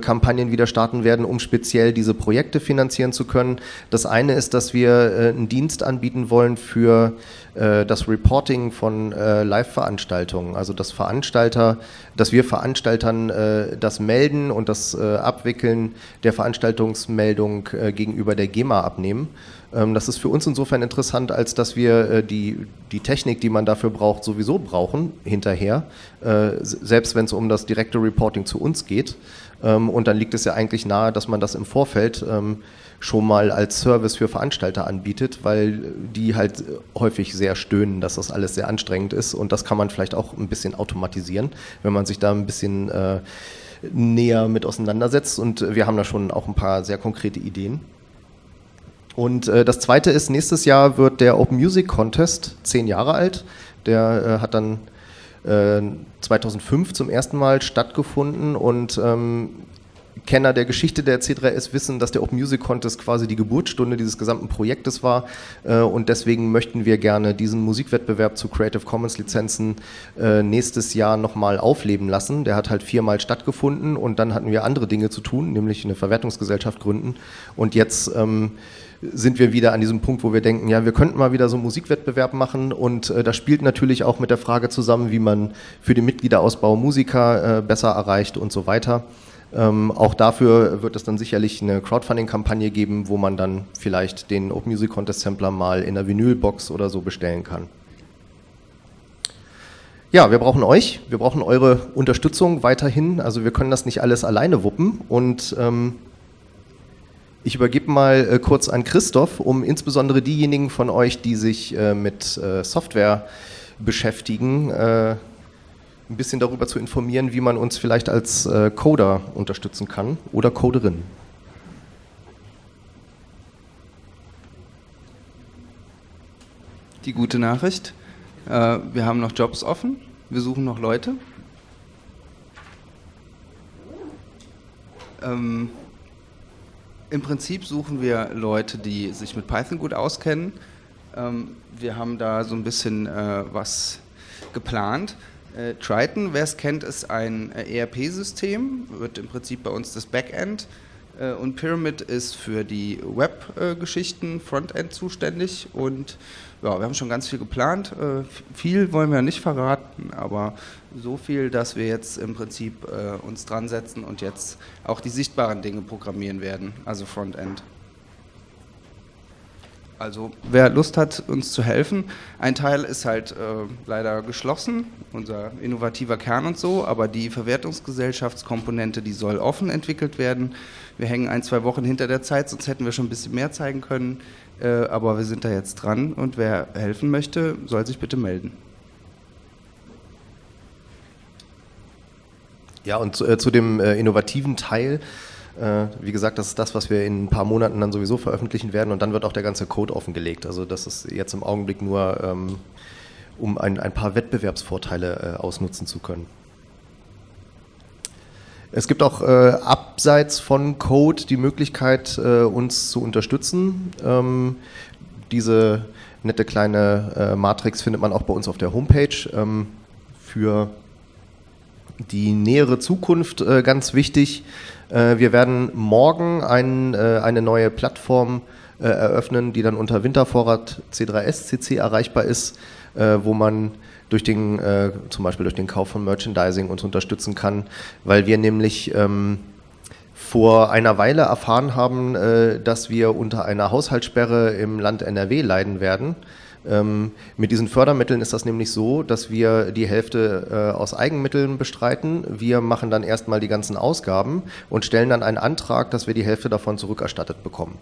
Kampagnen wieder starten werden, um speziell diese Projekte finanzieren zu können. Das eine ist, dass wir äh, einen Dienst anbieten wollen für äh, das Reporting von äh, Live-Veranstaltungen. Also dass Veranstalter, dass wir Veranstaltern äh, das Melden und das äh, Abwickeln der Veranstaltungsmeldung äh, gegenüber der GEMA abnehmen. Ähm, das ist für uns insofern interessant, als dass wir äh, die, die Technik, die man dafür braucht, sowieso brauchen hinterher, äh, selbst wenn es um das direkte Reporting zu uns geht. Und dann liegt es ja eigentlich nahe, dass man das im Vorfeld schon mal als Service für Veranstalter anbietet, weil die halt häufig sehr stöhnen, dass das alles sehr anstrengend ist. Und das kann man vielleicht auch ein bisschen automatisieren, wenn man sich da ein bisschen näher mit auseinandersetzt. Und wir haben da schon auch ein paar sehr konkrete Ideen. Und das Zweite ist, nächstes Jahr wird der Open Music Contest zehn Jahre alt. Der hat dann zweitausendfünf zum ersten Mal stattgefunden, und ähm, Kenner der Geschichte der C drei S wissen, dass der Open Music Contest quasi die Geburtsstunde dieses gesamten Projektes war, äh, und deswegen möchten wir gerne diesen Musikwettbewerb zu Creative Commons Lizenzen äh, nächstes Jahr nochmal aufleben lassen. Der hat halt viermal stattgefunden, und dann hatten wir andere Dinge zu tun, nämlich eine Verwertungsgesellschaft gründen, und jetzt ähm, sind wir wieder an diesem Punkt, wo wir denken, ja, wir könnten mal wieder so einen Musikwettbewerb machen, und äh, das spielt natürlich auch mit der Frage zusammen, wie man für den Mitgliederausbau Musiker äh, besser erreicht und so weiter. Ähm, auch dafür wird es dann sicherlich eine Crowdfunding-Kampagne geben, wo man dann vielleicht den Open Music Contest Sampler mal in der Vinylbox oder so bestellen kann. Ja, wir brauchen euch, wir brauchen eure Unterstützung weiterhin, also wir können das nicht alles alleine wuppen, und ähm, ich übergebe mal äh, kurz an Christoph, um insbesondere diejenigen von euch, die sich äh, mit äh, Software beschäftigen, äh, ein bisschen darüber zu informieren, wie man uns vielleicht als äh, Coder unterstützen kann oder Coderin. Die gute Nachricht, äh, wir haben noch Jobs offen, wir suchen noch Leute. Ähm... Im Prinzip suchen wir Leute, die sich mit Python gut auskennen. Ähm, wir haben da so ein bisschen äh, was geplant. Äh, Triton, wer es kennt, ist ein äh, E R P-System, wird im Prinzip bei uns das Backend. Äh, und Pyramid ist für die Web-Geschichten, äh, Frontend zuständig. Und ja, wir haben schon ganz viel geplant. Äh, viel wollen wir nicht verraten, aber so viel, dass wir jetzt im Prinzip äh, uns dran setzen und jetzt auch die sichtbaren Dinge programmieren werden, also Frontend. Also wer Lust hat, uns zu helfen, ein Teil ist halt äh, leider geschlossen, unser innovativer Kern und so, aber die Verwertungsgesellschaftskomponente, die soll offen entwickelt werden. Wir hängen ein, zwei Wochen hinter der Zeit, sonst hätten wir schon ein bisschen mehr zeigen können, äh, aber wir sind da jetzt dran und wer helfen möchte, soll sich bitte melden. Ja, und zu, äh, zu dem äh, innovativen Teil. Wie gesagt, das ist das, was wir in ein paar Monaten dann sowieso veröffentlichen werden und dann wird auch der ganze Code offengelegt. Also das ist jetzt im Augenblick nur, ähm, um ein, ein paar Wettbewerbsvorteile äh, ausnutzen zu können. Es gibt auch äh, abseits von Code die Möglichkeit, äh, uns zu unterstützen. Ähm, diese nette kleine äh, Matrix findet man auch bei uns auf der Homepage ähm, für die nähere Zukunft äh, ganz wichtig. Äh, wir werden morgen ein, äh, eine neue Plattform äh, eröffnen, die dann unter Wintervorrat C drei S C C erreichbar ist, äh, wo man durch den, äh, zum Beispiel durch den Kauf von Merchandising uns unterstützen kann, weil wir nämlich ähm, vor einer Weile erfahren haben, äh, dass wir unter einer Haushaltssperre im Land N R W leiden werden. Ähm, mit diesen Fördermitteln ist das nämlich so, dass wir die Hälfte äh, aus Eigenmitteln bestreiten. Wir machen dann erstmal die ganzen Ausgaben und stellen dann einen Antrag, dass wir die Hälfte davon zurückerstattet bekommen.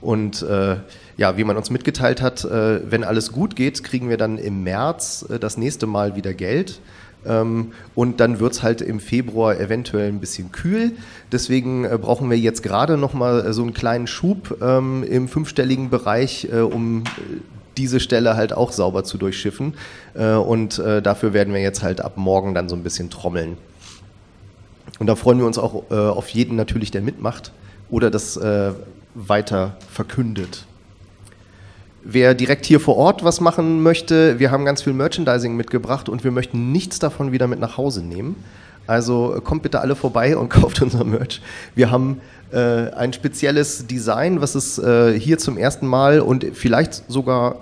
Und äh, ja, wie man uns mitgeteilt hat, äh, wenn alles gut geht, kriegen wir dann im März äh, das nächste Mal wieder Geld. Ähm, und dann wird es halt im Februar eventuell ein bisschen kühl. Deswegen äh, brauchen wir jetzt gerade nochmal äh, so einen kleinen Schub ähm, im fünfstelligen Bereich, äh, um äh, diese Stelle halt auch sauber zu durchschiffen und dafür werden wir jetzt halt ab morgen dann so ein bisschen trommeln. Und da freuen wir uns auch auf jeden natürlich, der mitmacht oder das weiter verkündet. Wer direkt hier vor Ort was machen möchte, wir haben ganz viel Merchandising mitgebracht und wir möchten nichts davon wieder mit nach Hause nehmen. Also kommt bitte alle vorbei und kauft unser Merch. Wir haben äh, ein spezielles Design, was es äh, hier zum ersten Mal und vielleicht sogar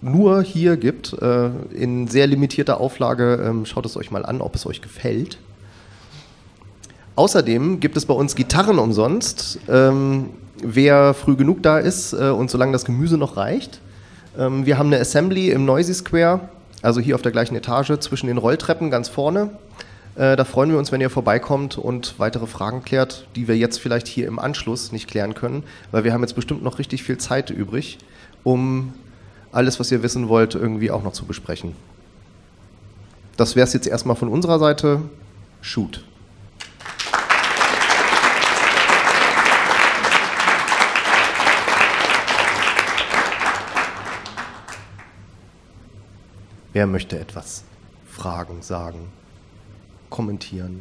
nur hier gibt, äh, in sehr limitierter Auflage. Ähm, schaut es euch mal an, ob es euch gefällt. Außerdem gibt es bei uns Gitarren umsonst. Ähm, wer früh genug da ist äh, und solange das Gemüse noch reicht. Ähm, wir haben eine Assembly im Noisy Square, also hier auf der gleichen Etage, zwischen den Rolltreppen ganz vorne. Da freuen wir uns, wenn ihr vorbeikommt und weitere Fragen klärt, die wir jetzt vielleicht hier im Anschluss nicht klären können, weil wir haben jetzt bestimmt noch richtig viel Zeit übrig, um alles, was ihr wissen wollt, irgendwie auch noch zu besprechen. Das wäre es jetzt erstmal von unserer Seite. Shoot! Wer möchte etwas fragen, sagen? Kommentieren.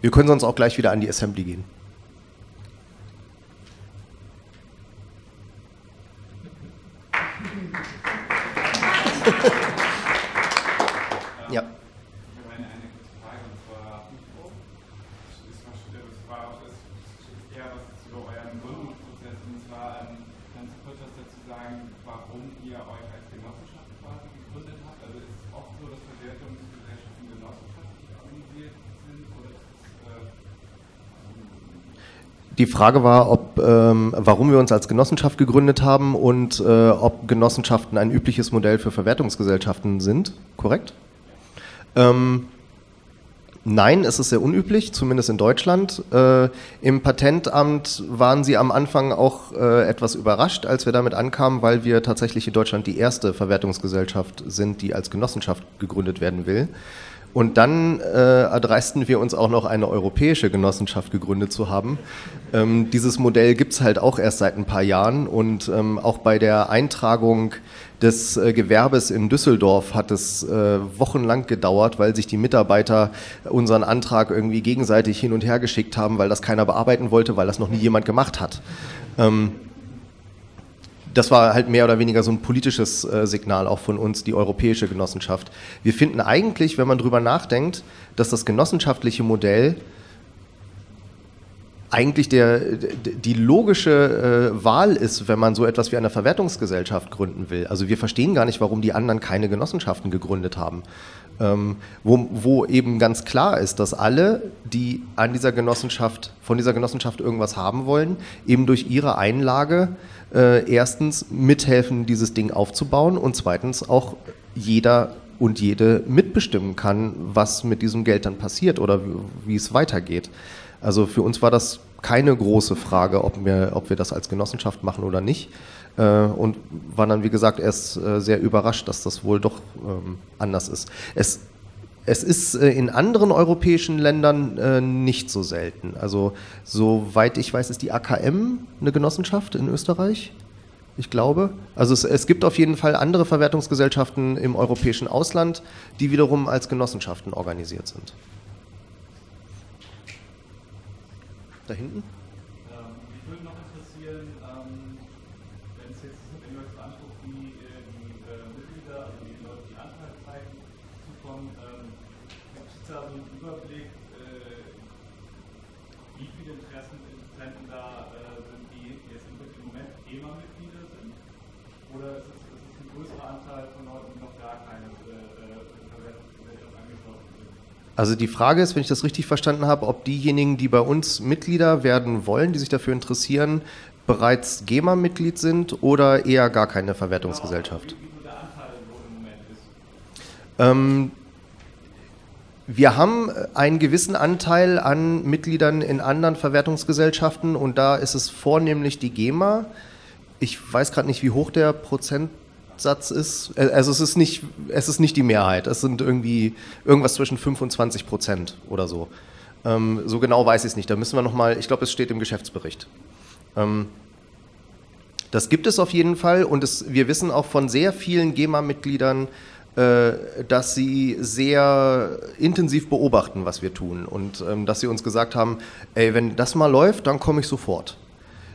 Wir können sonst auch gleich wieder an die Assembly gehen. Ja. Die Frage war, ob, ähm, warum wir uns als Genossenschaft gegründet haben und äh, ob Genossenschaften ein übliches Modell für Verwertungsgesellschaften sind, korrekt? Ähm, nein, es ist sehr unüblich, zumindest in Deutschland. Äh, Im Patentamt waren sie am Anfang auch äh, etwas überrascht, als wir damit ankamen, weil wir tatsächlich in Deutschland die erste Verwertungsgesellschaft sind, die als Genossenschaft gegründet werden will. Und dann äh, erdreisten wir uns auch noch eine europäische Genossenschaft gegründet zu haben. Ähm, dieses Modell gibt es halt auch erst seit ein paar Jahren und ähm, auch bei der Eintragung des äh, Gewerbes in Düsseldorf hat es äh, wochenlang gedauert, weil sich die Mitarbeiter unseren Antrag irgendwie gegenseitig hin und her geschickt haben, weil das keiner bearbeiten wollte, weil das noch nie jemand gemacht hat. Ähm, Das war halt mehr oder weniger so ein politisches äh, Signal auch von uns, die europäische Genossenschaft. Wir finden eigentlich, wenn man drüber nachdenkt, dass das genossenschaftliche Modell eigentlich der, die logische äh, Wahl ist, wenn man so etwas wie eine Verwertungsgesellschaft gründen will. Also wir verstehen gar nicht, warum die anderen keine Genossenschaften gegründet haben. Ähm, wo, wo eben ganz klar ist, dass alle, die an dieser Genossenschaft, von dieser Genossenschaft irgendwas haben wollen, eben durch ihre Einlage äh, erstens mithelfen, dieses Ding aufzubauen und zweitens auch jeder und jede mitbestimmen kann, was mit diesem Geld dann passiert oder wie, wie es weitergeht. Also für uns war das keine große Frage, ob wir, ob wir das als Genossenschaft machen oder nicht. Und waren dann, wie gesagt, erst sehr überrascht, dass das wohl doch anders ist. Es, es ist in anderen europäischen Ländern nicht so selten. Also soweit ich weiß, ist die A K M eine Genossenschaft in Österreich. Ich glaube. Also es, es gibt auf jeden Fall andere Verwertungsgesellschaften im europäischen Ausland, die wiederum als Genossenschaften organisiert sind. Da hinten? Ähm, mich würde noch interessieren, ähm, wenn es jetzt, wenn ihr euch beansprucht, die, die äh, Mitglieder, also die Leute, die Anteil zeigen, zukommen, ähm, gibt es da so einen Überblick, äh, wie viele Interessenten da äh, sind, die jetzt im Moment GEMA-Mitglieder sind? Oder ist es, ist es eine größere Anzahl von Leuten, die noch gar keine Verwertungsgesellschaft äh, angeschlossen sind? Also die Frage ist, wenn ich das richtig verstanden habe, ob diejenigen, die bei uns Mitglieder werden wollen, die sich dafür interessieren, bereits GEMA-Mitglied sind oder eher gar keine Verwertungsgesellschaft. Ähm, wir haben einen gewissen Anteil an Mitgliedern in anderen Verwertungsgesellschaften und da ist es vornehmlich die GEMA. Ich weiß gerade nicht, wie hoch der Prozent Satz ist, also es ist nicht, es ist nicht die Mehrheit, es sind irgendwie irgendwas zwischen fünf und zwanzig Prozent oder so. Ähm, so genau weiß ich es nicht, da müssen wir nochmal, ich glaube, es steht im Geschäftsbericht. Ähm, das gibt es auf jeden Fall und es, wir wissen auch von sehr vielen GEMA-Mitgliedern, äh, dass sie sehr intensiv beobachten, was wir tun und ähm, dass sie uns gesagt haben, ey, wenn das mal läuft, dann komme ich sofort.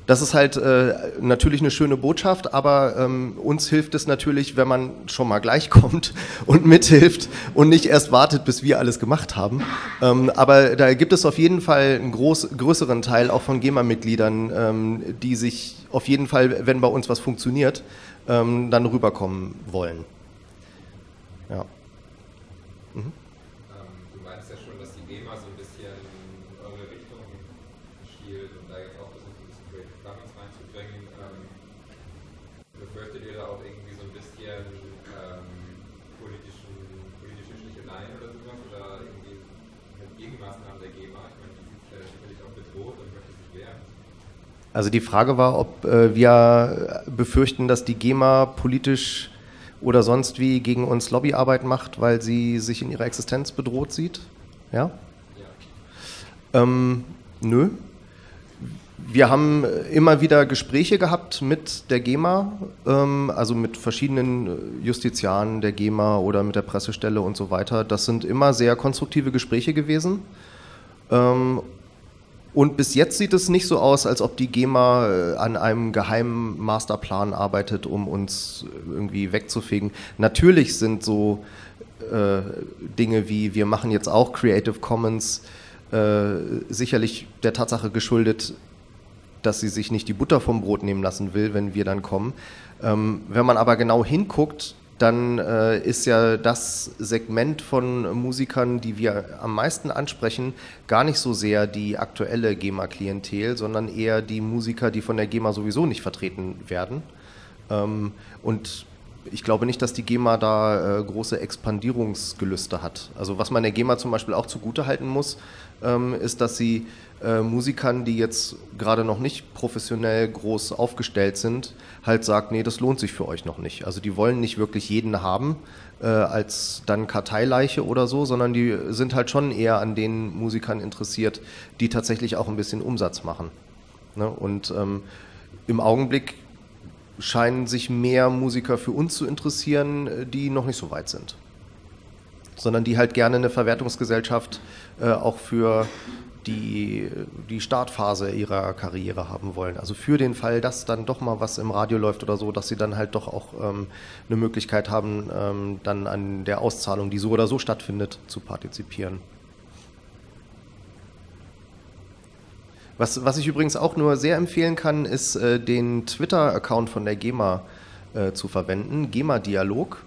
Das ist halt äh, natürlich eine schöne Botschaft, aber ähm, uns hilft es natürlich, wenn man schon mal gleich kommt und mithilft und nicht erst wartet, bis wir alles gemacht haben. Ähm, aber da gibt es auf jeden Fall einen groß, größeren Teil auch von GEMA-Mitgliedern, ähm, die sich auf jeden Fall, wenn bei uns was funktioniert, ähm, dann rüberkommen wollen. Ja. Mhm. Also die Frage war, ob äh, wir befürchten, dass die GEMA politisch oder sonst wie gegen uns Lobbyarbeit macht, weil sie sich in ihrer Existenz bedroht sieht. Ja? Ja. Ähm, nö. Wir haben immer wieder Gespräche gehabt mit der GEMA, ähm, also mit verschiedenen Justizianen der GEMA oder mit der Pressestelle und so weiter. Das sind immer sehr konstruktive Gespräche gewesen. Ähm, Und bis jetzt sieht es nicht so aus, als ob die GEMA an einem geheimen Masterplan arbeitet, um uns irgendwie wegzufegen. Natürlich sind so äh, Dinge wie, wir machen jetzt auch Creative Commons, äh, sicherlich der Tatsache geschuldet, dass sie sich nicht die Butter vom Brot nehmen lassen will, wenn wir dann kommen. Ähm, wenn man aber genau hinguckt, dann äh, ist ja das Segment von Musikern, die wir am meisten ansprechen, gar nicht so sehr die aktuelle GEMA-Klientel, sondern eher die Musiker, die von der GEMA sowieso nicht vertreten werden. Ähm, und ich glaube nicht, dass die GEMA da äh, große Expandierungsgelüste hat. Also was man der GEMA zum Beispiel auch zugutehalten muss, ähm, ist, dass sie äh, Musikern, die jetzt gerade noch nicht professionell groß aufgestellt sind, halt sagt, nee, das lohnt sich für euch noch nicht. Also die wollen nicht wirklich jeden haben äh, als dann Karteileiche oder so, sondern die sind halt schon eher an den Musikern interessiert, die tatsächlich auch ein bisschen Umsatz machen. Ne? Und ähm, im Augenblick scheinen sich mehr Musiker für uns zu interessieren, die noch nicht so weit sind. Sondern die halt gerne eine Verwertungsgesellschaft äh, auch für die, die Startphase ihrer Karriere haben wollen. Also für den Fall, dass dann doch mal was im Radio läuft oder so, dass sie dann halt doch auch ähm, eine Möglichkeit haben, ähm, dann an der Auszahlung, die so oder so stattfindet, zu partizipieren. Was, was ich übrigens auch nur sehr empfehlen kann, ist äh, den Twitter-Account von der GEMA äh, zu verwenden, GEMA-Dialog.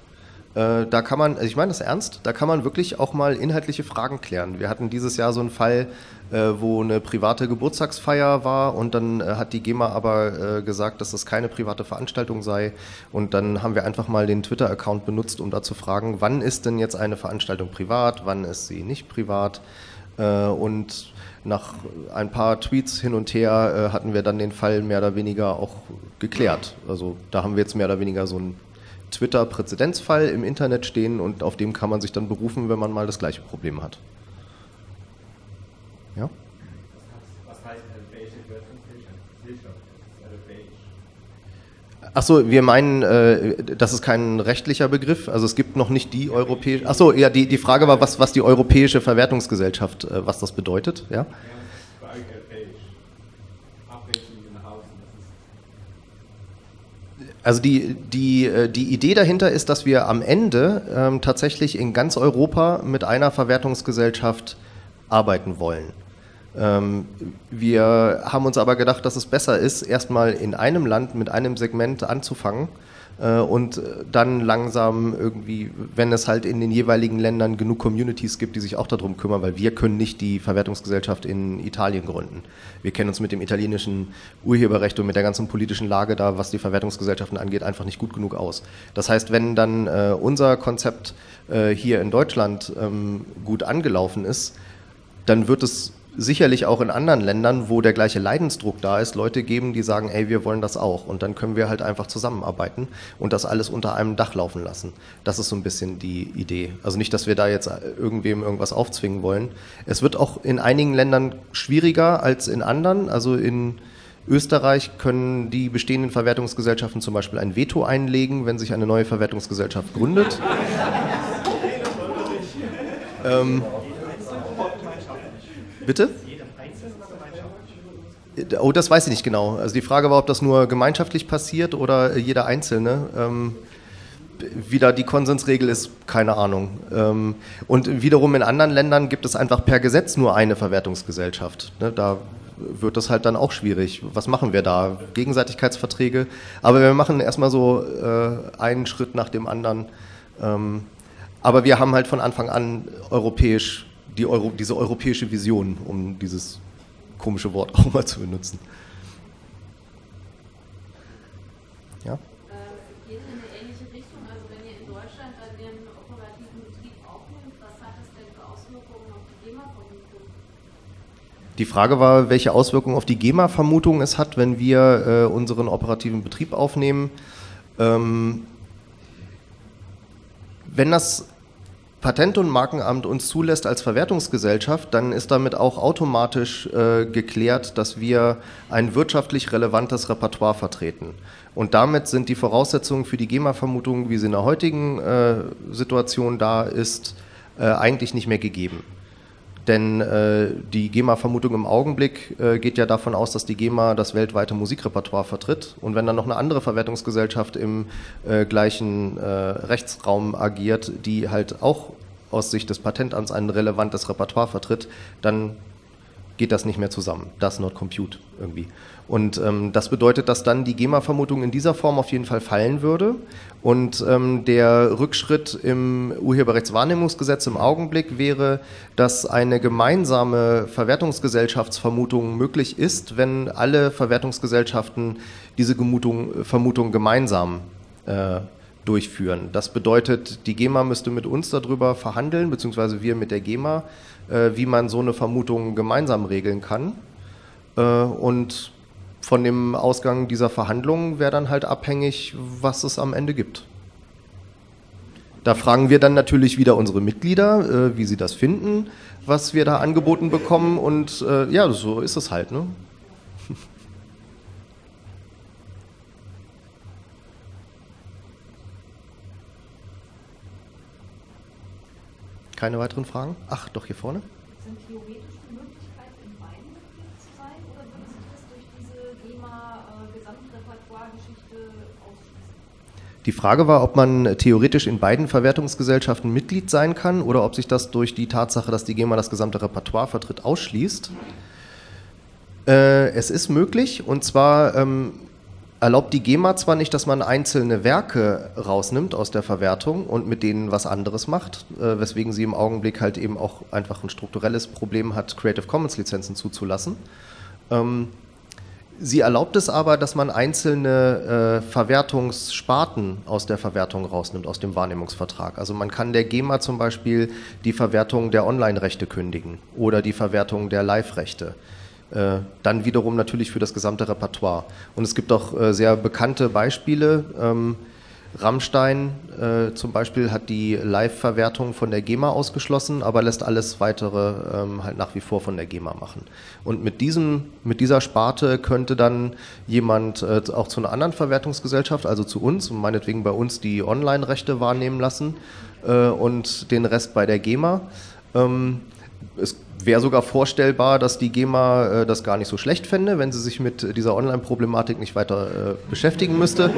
Äh, da kann man, also ich meine das ernst, da kann man wirklich auch mal inhaltliche Fragen klären. Wir hatten dieses Jahr so einen Fall, äh, wo eine private Geburtstagsfeier war und dann äh, hat die GEMA aber äh, gesagt, dass das keine private Veranstaltung sei. Und dann haben wir einfach mal den Twitter-Account benutzt, um da zu fragen, wann ist denn jetzt eine Veranstaltung privat, wann ist sie nicht privat? Äh, und nach ein paar Tweets hin und her äh, hatten wir dann den Fall mehr oder weniger auch geklärt. Also da haben wir jetzt mehr oder weniger so einen Twitter-Präzedenzfall im Internet stehen und auf dem kann man sich dann berufen, wenn man mal das gleiche Problem hat. Ja? Was heißt eine Page Gesellschaft? Achso, wir meinen, äh, das ist kein rechtlicher Begriff, also es gibt noch nicht die europäische, achso, ja, die, die Frage war, was, was die europäische Verwertungsgesellschaft, äh, was das bedeutet, ja? Also die, die, die Idee dahinter ist, dass wir am Ende ähm, tatsächlich in ganz Europa mit einer Verwertungsgesellschaft arbeiten wollen. Wir haben uns aber gedacht, dass es besser ist, erstmal in einem Land mit einem Segment anzufangen und dann langsam irgendwie, wenn es halt in den jeweiligen Ländern genug Communities gibt, die sich auch darum kümmern, weil wir können nicht die Verwertungsgesellschaft in Italien gründen. Wir kennen uns mit dem italienischen Urheberrecht und mit der ganzen politischen Lage da, was die Verwertungsgesellschaften angeht, einfach nicht gut genug aus. Das heißt, wenn dann unser Konzept hier in Deutschland gut angelaufen ist, dann wird es sicherlich auch in anderen Ländern, wo der gleiche Leidensdruck da ist, Leute geben, die sagen, ey, wir wollen das auch. Und dann können wir halt einfach zusammenarbeiten und das alles unter einem Dach laufen lassen. Das ist so ein bisschen die Idee. Also nicht, dass wir da jetzt irgendwem irgendwas aufzwingen wollen. Es wird auch in einigen Ländern schwieriger als in anderen. Also in Österreich können die bestehenden Verwertungsgesellschaften zum Beispiel ein Veto einlegen, wenn sich eine neue Verwertungsgesellschaft gründet. ähm, Bitte? Oh, das weiß ich nicht genau. Also die Frage war, ob das nur gemeinschaftlich passiert oder jeder Einzelne. Ähm, wie da die Konsensregel ist, keine Ahnung. Ähm, und wiederum in anderen Ländern gibt es einfach per Gesetz nur eine Verwertungsgesellschaft. Ne, da wird das halt dann auch schwierig. Was machen wir da? Gegenseitigkeitsverträge. Aber wir machen erstmal so äh, einen Schritt nach dem anderen. Ähm, aber wir haben halt von Anfang an europäisch Die Euro, diese europäische Vision, um dieses komische Wort auch mal zu benutzen. Ja? Es geht in eine ähnliche Richtung. Also wenn ihr in Deutschland dann Ihren operativen Betrieb aufnimmt, was hat das denn für Auswirkungen auf die GEMA-Vermutung? Die Frage war, welche Auswirkungen auf die GEMA-Vermutung es hat, wenn wir äh, unseren operativen Betrieb aufnehmen. Ähm, wenn das Patent- und Markenamt uns zulässt als Verwertungsgesellschaft, dann ist damit auch automatisch äh, geklärt, dass wir ein wirtschaftlich relevantes Repertoire vertreten. Und damit sind die Voraussetzungen für die GEMA-Vermutung, wie sie in der heutigen äh, Situation da ist, äh, eigentlich nicht mehr gegeben. Denn äh, die GEMA-Vermutung im Augenblick äh, geht ja davon aus, dass die GEMA das weltweite Musikrepertoire vertritt. Und wenn dann noch eine andere Verwertungsgesellschaft im äh, gleichen äh, Rechtsraum agiert, die halt auch aus Sicht des Patentamts ein relevantes Repertoire vertritt, dann geht das nicht mehr zusammen. Does not compute irgendwie. Und ähm, das bedeutet, dass dann die GEMA-Vermutung in dieser Form auf jeden Fall fallen würde. Und ähm, der Rückschritt im Urheberrechtswahrnehmungsgesetz im Augenblick wäre, dass eine gemeinsame Verwertungsgesellschaftsvermutung möglich ist, wenn alle Verwertungsgesellschaften diese Gemutung, Vermutung gemeinsam äh, durchführen. Das bedeutet, die GEMA müsste mit uns darüber verhandeln, beziehungsweise wir mit der GEMA, äh, wie man so eine Vermutung gemeinsam regeln kann. Äh, und von dem Ausgang dieser Verhandlungen wäre dann halt abhängig, was es am Ende gibt. Da fragen wir dann natürlich wieder unsere Mitglieder, äh, wie sie das finden, was wir da angeboten bekommen und äh, ja, so ist es halt, ne? Keine weiteren Fragen? Ach, doch hier vorne. Sind theoretisch die Möglichkeit, in beiden Betrieben zu sein oder würde sich das durch diese GEMA-Gesamtrepertoire-Geschichte ausschließen? Die Frage war, ob man theoretisch in beiden Verwertungsgesellschaften Mitglied sein kann oder ob sich das durch die Tatsache, dass die GEMA das gesamte Repertoire vertritt, ausschließt. Äh, es ist möglich, und zwar ähm, erlaubt die GEMA zwar nicht, dass man einzelne Werke rausnimmt aus der Verwertung und mit denen was anderes macht, äh, weswegen sie im Augenblick halt eben auch einfach ein strukturelles Problem hat, Creative Commons Lizenzen zuzulassen. Ähm, sie erlaubt es aber, dass man einzelne äh, Verwertungssparten aus der Verwertung rausnimmt, aus dem Wahrnehmungsvertrag. Also man kann der GEMA zum Beispiel die Verwertung der Online-Rechte kündigen oder die Verwertung der Live-Rechte. Dann wiederum natürlich für das gesamte Repertoire. Und es gibt auch sehr bekannte Beispiele. Rammstein zum Beispiel hat die Live-Verwertung von der GEMA ausgeschlossen, aber lässt alles Weitere halt nach wie vor von der GEMA machen. Und mit diesem, mit dieser Sparte könnte dann jemand auch zu einer anderen Verwertungsgesellschaft, also zu uns, und meinetwegen bei uns die Online-Rechte wahrnehmen lassen und den Rest bei der GEMA. Es wäre sogar vorstellbar, dass die GEMA äh, das gar nicht so schlecht fände, wenn sie sich mit dieser Online-Problematik nicht weiter äh, beschäftigen müsste.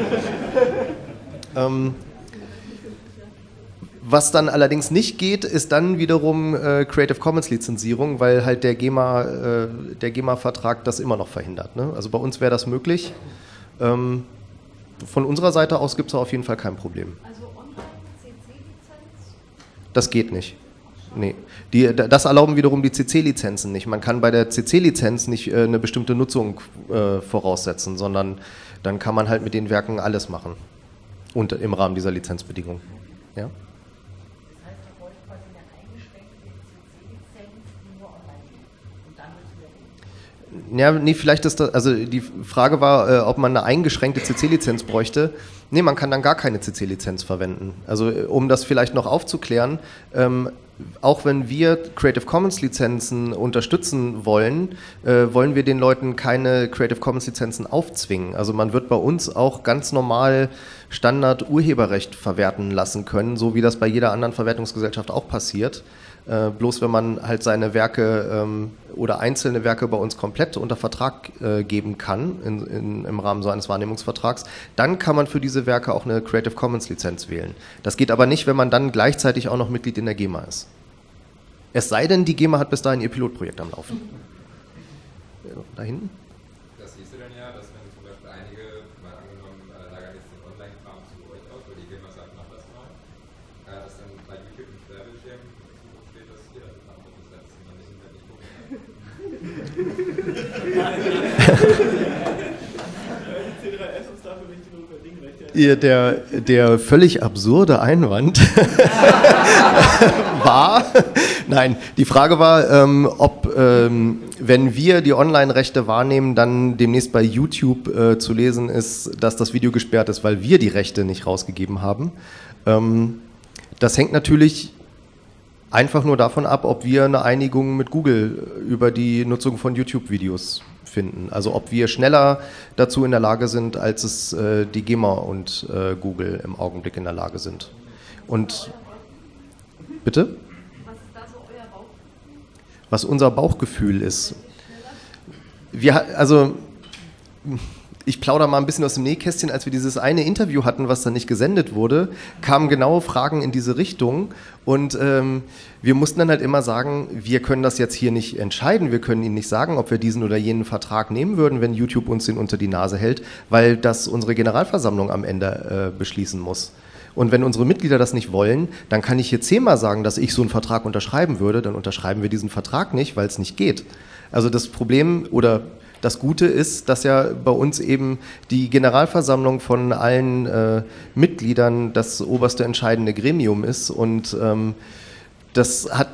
ähm, was dann allerdings nicht geht, ist dann wiederum äh, Creative Commons-Lizenzierung, weil halt der GEMA, äh, der GEMA-Vertrag das immer noch verhindert. Ne? Also bei uns wäre das möglich. Ähm, von unserer Seite aus gibt es auf jeden Fall kein Problem. Also Online-C C-Lizenz? Das geht nicht. Nee, die, das erlauben wiederum die C C-Lizenzen nicht. Man kann bei der C C-Lizenz nicht äh, eine bestimmte Nutzung äh, voraussetzen, sondern dann kann man halt mit den Werken alles machen. Und im Rahmen dieser Lizenzbedingungen. Ja? Das heißt, wir wollen quasi eine eingeschränkte C C-Lizenz, die nur online geht. Und dann wird es wieder. Ja, nee, vielleicht ist das, also die Frage war, äh, ob man eine eingeschränkte C C-Lizenz bräuchte. Nee, man kann dann gar keine C C-Lizenz verwenden. Also, um das vielleicht noch aufzuklären, ähm, auch wenn wir Creative Commons Lizenzen unterstützen wollen, äh, wollen wir den Leuten keine Creative Commons Lizenzen aufzwingen. Also man wird bei uns auch ganz normal Standard Urheberrecht verwerten lassen können, so wie das bei jeder anderen Verwertungsgesellschaft auch passiert. Äh, bloß wenn man halt seine Werke ähm, oder einzelne Werke bei uns komplett unter Vertrag äh, geben kann, in, in, im Rahmen so eines Wahrnehmungsvertrags, dann kann man für diese Werke auch eine Creative Commons Lizenz wählen. Das geht aber nicht, wenn man dann gleichzeitig auch noch Mitglied in der GEMA ist. Es sei denn, die GEMA hat bis dahin ihr Pilotprojekt am Laufen. Ja, da hinten? Das hieße dann ja, dass wenn zum Beispiel einige, mal angenommen, äh, lagern jetzt den Online-Kram zu euch auf, weil die GEMA sagt, mach das mal, äh, dass dann bei YouTube und Werbefirmen steht, dass ihr das macht, das letzte Mal nicht mehr nicht gucken. C drei S ist dafür nicht genug für Dingrechte. Der, der völlig absurde Einwand war... Nein, die Frage war, ähm, ob, ähm, wenn wir die Online-Rechte wahrnehmen, dann demnächst bei YouTube äh, zu lesen ist, dass das Video gesperrt ist, weil wir die Rechte nicht rausgegeben haben. Ähm, das hängt natürlich einfach nur davon ab, ob wir eine Einigung mit Google über die Nutzung von YouTube-Videos finden. Also ob wir schneller dazu in der Lage sind, als es äh, die GEMA und äh, Google im Augenblick in der Lage sind. Und bitte? Was unser Bauchgefühl ist. Wir, also, ich plaudere mal ein bisschen aus dem Nähkästchen, als wir dieses eine Interview hatten, was dann nicht gesendet wurde, kamen genaue Fragen in diese Richtung und ähm, wir mussten dann halt immer sagen, wir können das jetzt hier nicht entscheiden, wir können Ihnen nicht sagen, ob wir diesen oder jenen Vertrag nehmen würden, wenn YouTube uns den unter die Nase hält, weil das unsere Generalversammlung am Ende äh, beschließen muss. Und wenn unsere Mitglieder das nicht wollen, dann kann ich hier zehnmal sagen, dass ich so einen Vertrag unterschreiben würde, dann unterschreiben wir diesen Vertrag nicht, weil es nicht geht. Also das Problem oder das Gute ist, dass ja bei uns eben die Generalversammlung von allen äh, Mitgliedern das oberste entscheidende Gremium ist und ähm, das hat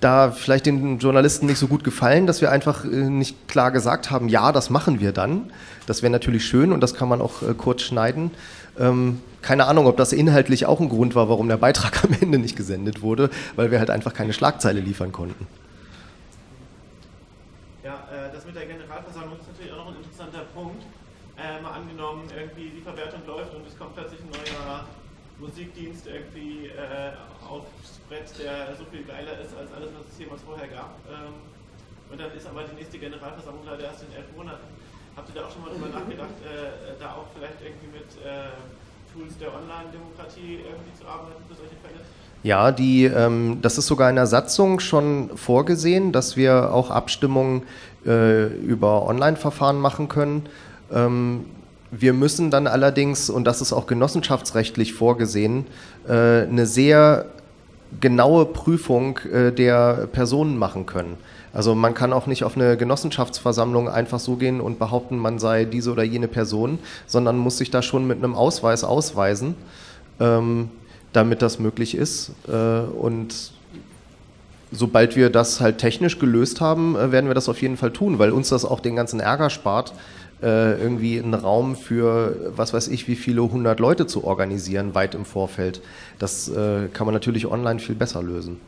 da vielleicht den Journalisten nicht so gut gefallen, dass wir einfach äh, nicht klar gesagt haben, ja, das machen wir dann. Das wäre natürlich schön und das kann man auch äh, kurz schneiden. Ähm, keine Ahnung, ob das inhaltlich auch ein Grund war, warum der Beitrag am Ende nicht gesendet wurde, weil wir halt einfach keine Schlagzeile liefern konnten. Ja, äh, das mit der Generalversammlung ist natürlich auch noch ein interessanter Punkt. Äh, mal angenommen, irgendwie die Verwertung läuft und es kommt plötzlich ein neuer Musikdienst irgendwie äh, aufs Brett, der so viel geiler ist als alles, was es jemals vorher gab. Ähm, und dann ist aber die nächste Generalversammlung leider erst in elf Monaten. Habt ihr da auch schon mal drüber nachgedacht, äh, da auch vielleicht irgendwie mit äh, Tools der Online-Demokratie irgendwie zu arbeiten für solche Fälle? Ja, die, ähm, das ist sogar in der Satzung schon vorgesehen, dass wir auch Abstimmungen äh, über Online-Verfahren machen können. Ähm, wir müssen dann allerdings, und das ist auch genossenschaftsrechtlich vorgesehen, äh, eine sehr genaue Prüfung äh, der Personen machen können. Also man kann auch nicht auf eine Genossenschaftsversammlung einfach so gehen und behaupten, man sei diese oder jene Person, sondern muss sich da schon mit einem Ausweis ausweisen, ähm, damit das möglich ist. Äh, und sobald wir das halt technisch gelöst haben, äh, werden wir das auf jeden Fall tun, weil uns das auch den ganzen Ärger spart, äh, irgendwie einen Raum für, was weiß ich, wie viele hundert Leute zu organisieren, weit im Vorfeld. Das äh, kann man natürlich online viel besser lösen.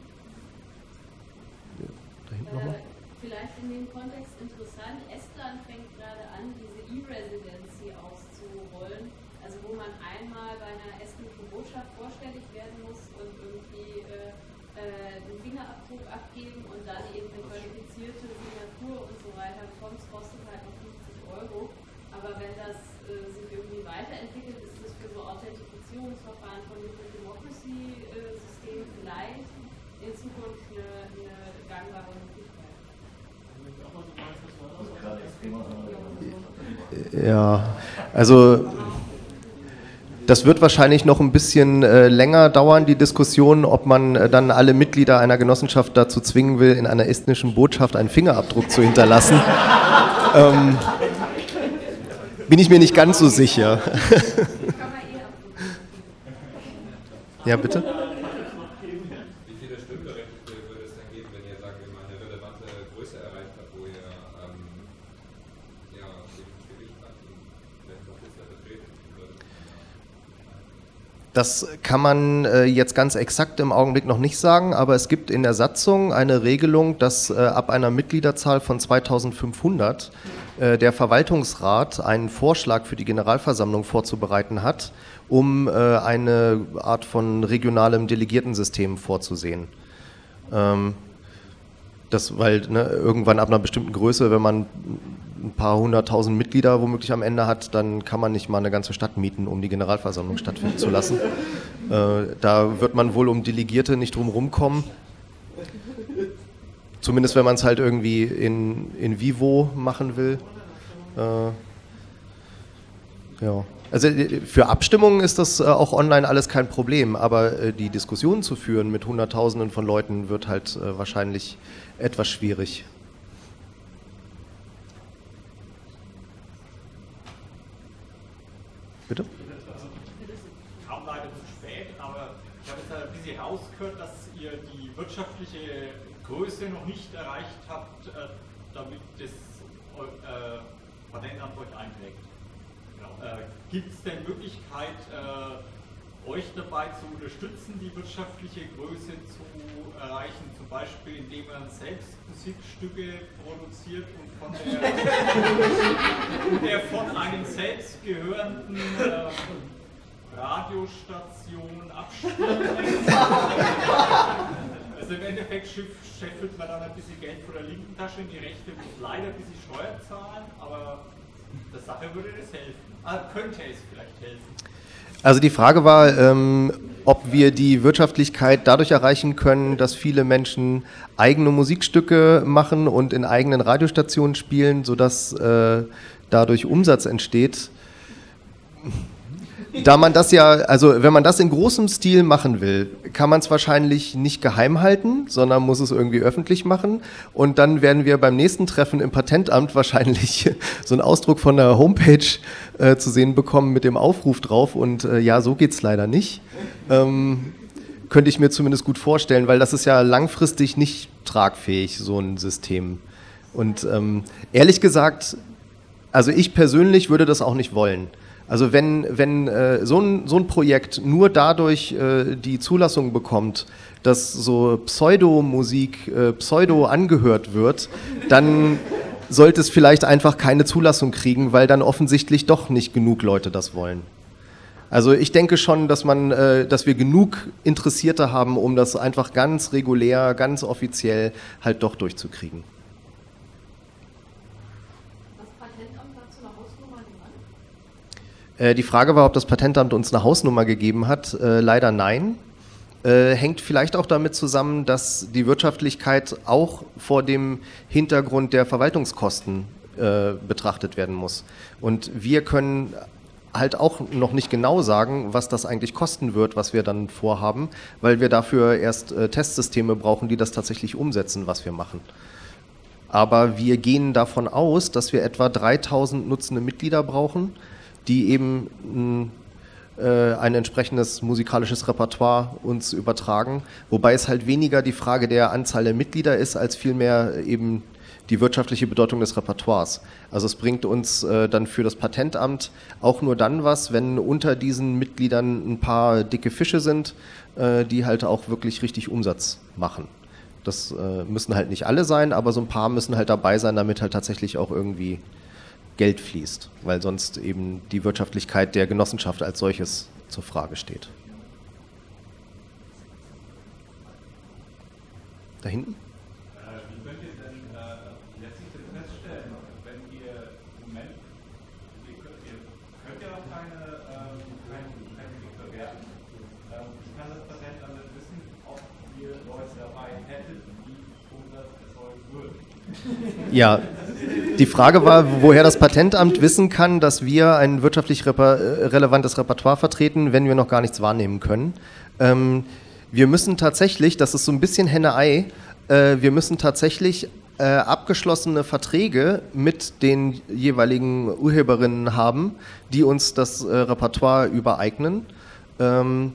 Vielleicht in dem Kontext interessant, Estland fängt gerade an, diese E-Residency auszurollen, also wo man einmal bei einer estnischen Botschaft vorstellig werden muss und irgendwie äh, äh, den Fingerabdruck abgeben und dann eben eine qualifizierte Signatur und so weiter kommt. Das kostet halt noch fünfzig Euro, aber wenn das äh, sich irgendwie weiterentwickelt, ist das für so Authentifizierungsverfahren von dem Democracy-System vielleicht in Zukunft eine, eine gangbare Möglichkeit. Ja, also das wird wahrscheinlich noch ein bisschen äh, länger dauern, die Diskussion, ob man äh, dann alle Mitglieder einer Genossenschaft dazu zwingen will, in einer estnischen Botschaft einen Fingerabdruck zu hinterlassen. ähm, bin ich mir nicht ganz so sicher. Ja, bitte? Das kann man äh, jetzt ganz exakt im Augenblick noch nicht sagen, aber es gibt in der Satzung eine Regelung, dass äh, ab einer Mitgliederzahl von zweitausendfünfhundert äh, der Verwaltungsrat einen Vorschlag für die Generalversammlung vorzubereiten hat, um äh, eine Art von regionalem Delegiertensystem vorzusehen. Ähm, das, weil ne, irgendwann ab einer bestimmten Größe, wenn man ein paar hunderttausend Mitglieder womöglich am Ende hat, dann kann man nicht mal eine ganze Stadt mieten, um die Generalversammlung stattfinden zu lassen. Äh, da wird man wohl um Delegierte nicht drum rumkommen. Zumindest wenn man es halt irgendwie in, in vivo machen will. Äh, ja. Also für Abstimmungen ist das auch online alles kein Problem, aber die Diskussion zu führen mit Hunderttausenden von Leuten wird halt wahrscheinlich etwas schwierig. Bitte? Kam leider zu spät, aber ich habe jetzt ein bisschen rausgehört, dass ihr die wirtschaftliche Größe noch nicht erreicht habt, damit das Patentamt euch einträgt. Genau. Gibt es denn Möglichkeit, euch dabei zu unterstützen, die wirtschaftliche Größe zu erreichen, zum Beispiel indem man selbst Musikstücke produziert und von der, der von einem selbst gehörenden äh, Radiostation abspielt? Also im Endeffekt scheffelt man dann ein bisschen Geld von der linken Tasche in die rechte, muss leider ein bisschen Steuer zahlen, aber der Sache würde das helfen. Ah, könnte es vielleicht helfen. Also die Frage war, ähm, ob wir die Wirtschaftlichkeit dadurch erreichen können, dass viele Menschen eigene Musikstücke machen und in eigenen Radiostationen spielen, sodass äh, dadurch Umsatz entsteht. Da man das ja, also wenn man das in großem Stil machen will, kann man es wahrscheinlich nicht geheim halten, sondern muss es irgendwie öffentlich machen. Und dann werden wir beim nächsten Treffen im Patentamt wahrscheinlich so einen Ausdruck von der Homepage äh, zu sehen bekommen mit dem Aufruf drauf. Und äh, ja, so geht's leider nicht. Ähm, könnte ich mir zumindest gut vorstellen, weil das ist ja langfristig nicht tragfähig, so ein System. Und ähm, ehrlich gesagt, also ich persönlich würde das auch nicht wollen. Also wenn, wenn äh, so, ein, so ein Projekt nur dadurch äh, die Zulassung bekommt, dass so Pseudomusik äh, Pseudo angehört wird, dann sollte es vielleicht einfach keine Zulassung kriegen, weil dann offensichtlich doch nicht genug Leute das wollen. Also ich denke schon, dass man, äh, dass wir genug Interessierte haben, um das einfach ganz regulär, ganz offiziell halt doch durchzukriegen. Die Frage war, ob das Patentamt uns eine Hausnummer gegeben hat. Äh, leider nein. äh, hängt vielleicht auch damit zusammen, dass die Wirtschaftlichkeit auch vor dem Hintergrund der Verwaltungskosten äh, betrachtet werden muss. Und wir können halt auch noch nicht genau sagen, was das eigentlich kosten wird, was wir dann vorhaben, weil wir dafür erst äh, Testsysteme brauchen, die das tatsächlich umsetzen, was wir machen. Aber wir gehen davon aus, dass wir etwa dreitausend nutzende Mitglieder brauchen, die eben äh, ein entsprechendes musikalisches Repertoire uns übertragen. Wobei es halt weniger die Frage der Anzahl der Mitglieder ist, als vielmehr eben die wirtschaftliche Bedeutung des Repertoires. Also es bringt uns äh, dann für das Patentamt auch nur dann was, wenn unter diesen Mitgliedern ein paar dicke Fische sind, äh, die halt auch wirklich richtig Umsatz machen. Das äh, müssen halt nicht alle sein, aber so ein paar müssen halt dabei sein, damit halt tatsächlich auch irgendwie Geld fließt, weil sonst eben die Wirtschaftlichkeit der Genossenschaft als solches zur Frage steht. Da hinten? Wie könnt ihr denn letztlich feststellen, wenn ihr im Moment, könnt ihr auch keine Musik bewerten? Ich kann das Patent damit wissen, ob ihr Leute dabei hättet, die Umsatz erzeugen würden. Ja. Die Frage war, woher das Patentamt wissen kann, dass wir ein wirtschaftlich reper- relevantes Repertoire vertreten, wenn wir noch gar nichts wahrnehmen können. Ähm, wir müssen tatsächlich, das ist so ein bisschen Henne-Ei, äh, wir müssen tatsächlich äh, abgeschlossene Verträge mit den jeweiligen Urheberinnen haben, die uns das äh, Repertoire übereignen. Ähm,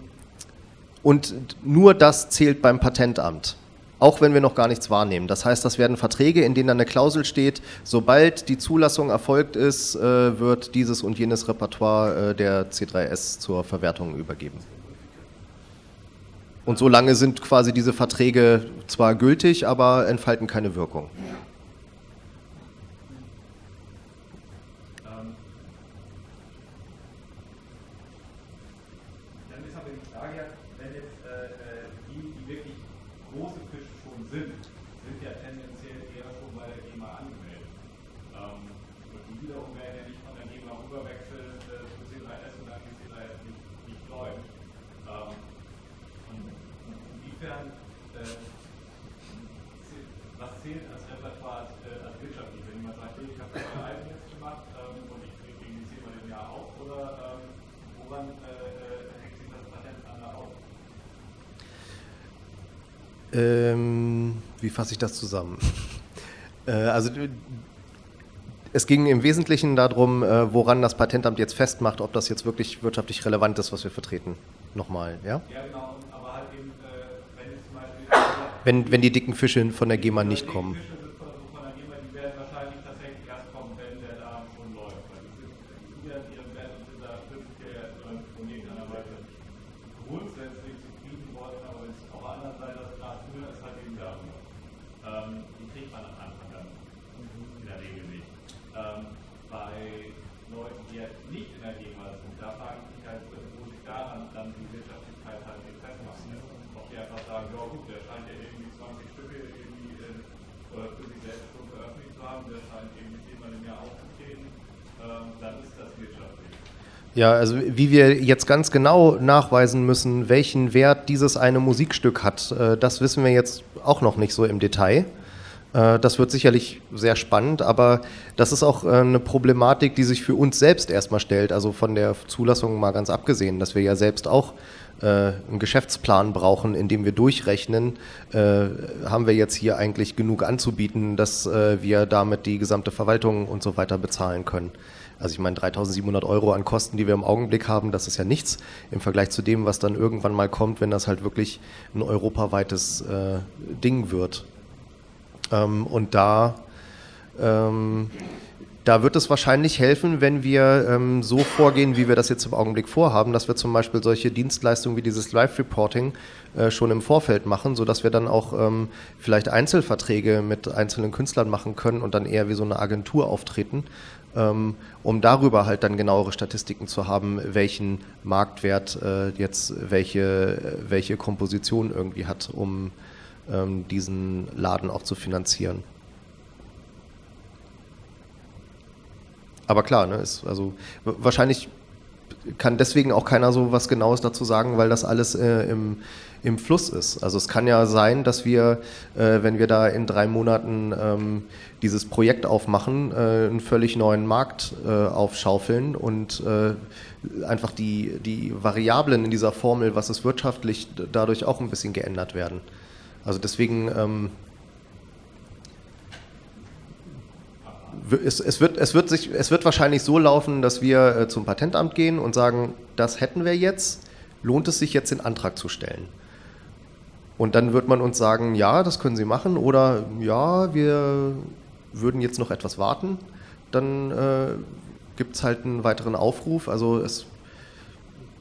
und nur das zählt beim Patentamt. Auch wenn wir noch gar nichts wahrnehmen. Das heißt, das werden Verträge, in denen dann eine Klausel steht, sobald die Zulassung erfolgt ist, wird dieses und jenes Repertoire der C drei S zur Verwertung übergeben. Und so lange sind quasi diese Verträge zwar gültig, aber entfalten keine Wirkung. Wie fasse ich das zusammen? Also es ging im Wesentlichen darum, woran das Patentamt jetzt festmacht, ob das jetzt wirklich wirtschaftlich relevant ist, was wir vertreten. Nochmal, ja? Ja, genau. Aber halt eben, wenn jetzt zum Beispiel... Wenn, wenn die dicken Fische von der GEMA nicht kommen. Ja, also wie wir jetzt ganz genau nachweisen müssen, welchen Wert dieses eine Musikstück hat, das wissen wir jetzt auch noch nicht so im Detail. Das wird sicherlich sehr spannend, aber das ist auch eine Problematik, die sich für uns selbst erstmal stellt, also von der Zulassung mal ganz abgesehen, dass wir ja selbst auch einen Geschäftsplan brauchen, in dem wir durchrechnen, haben wir jetzt hier eigentlich genug anzubieten, dass wir damit die gesamte Verwaltung und so weiter bezahlen können. Also ich meine, dreitausendsiebenhundert Euro an Kosten, die wir im Augenblick haben, das ist ja nichts im Vergleich zu dem, was dann irgendwann mal kommt, wenn das halt wirklich ein europaweites äh, Ding wird. Ähm, und da, ähm, da wird es wahrscheinlich helfen, wenn wir ähm, so vorgehen, wie wir das jetzt im Augenblick vorhaben, dass wir zum Beispiel solche Dienstleistungen wie dieses Live-Reporting äh, schon im Vorfeld machen, sodass wir dann auch ähm, vielleicht Einzelverträge mit einzelnen Künstlern machen können und dann eher wie so eine Agentur auftreten, um darüber halt dann genauere Statistiken zu haben, welchen Marktwert äh, jetzt welche, welche Komposition irgendwie hat, um ähm, diesen Laden auch zu finanzieren. Aber klar, ne, ist also w- wahrscheinlich kann deswegen auch keiner so was Genaues dazu sagen, weil das alles äh, im, im Fluss ist. Also es kann ja sein, dass wir, äh, wenn wir da in drei Monaten ähm, dieses Projekt aufmachen, äh, einen völlig neuen Markt äh, aufschaufeln und äh, einfach die, die Variablen in dieser Formel, was ist wirtschaftlich, dadurch auch ein bisschen geändert werden. Also deswegen... Ähm, Es, es, wird, es, wird sich, es wird wahrscheinlich so laufen, dass wir äh, zum Patentamt gehen und sagen, das hätten wir jetzt, lohnt es sich jetzt den Antrag zu stellen. Und dann wird man uns sagen, ja, das können Sie machen oder ja, wir würden jetzt noch etwas warten. Dann äh, gibt es halt einen weiteren Aufruf. Also es,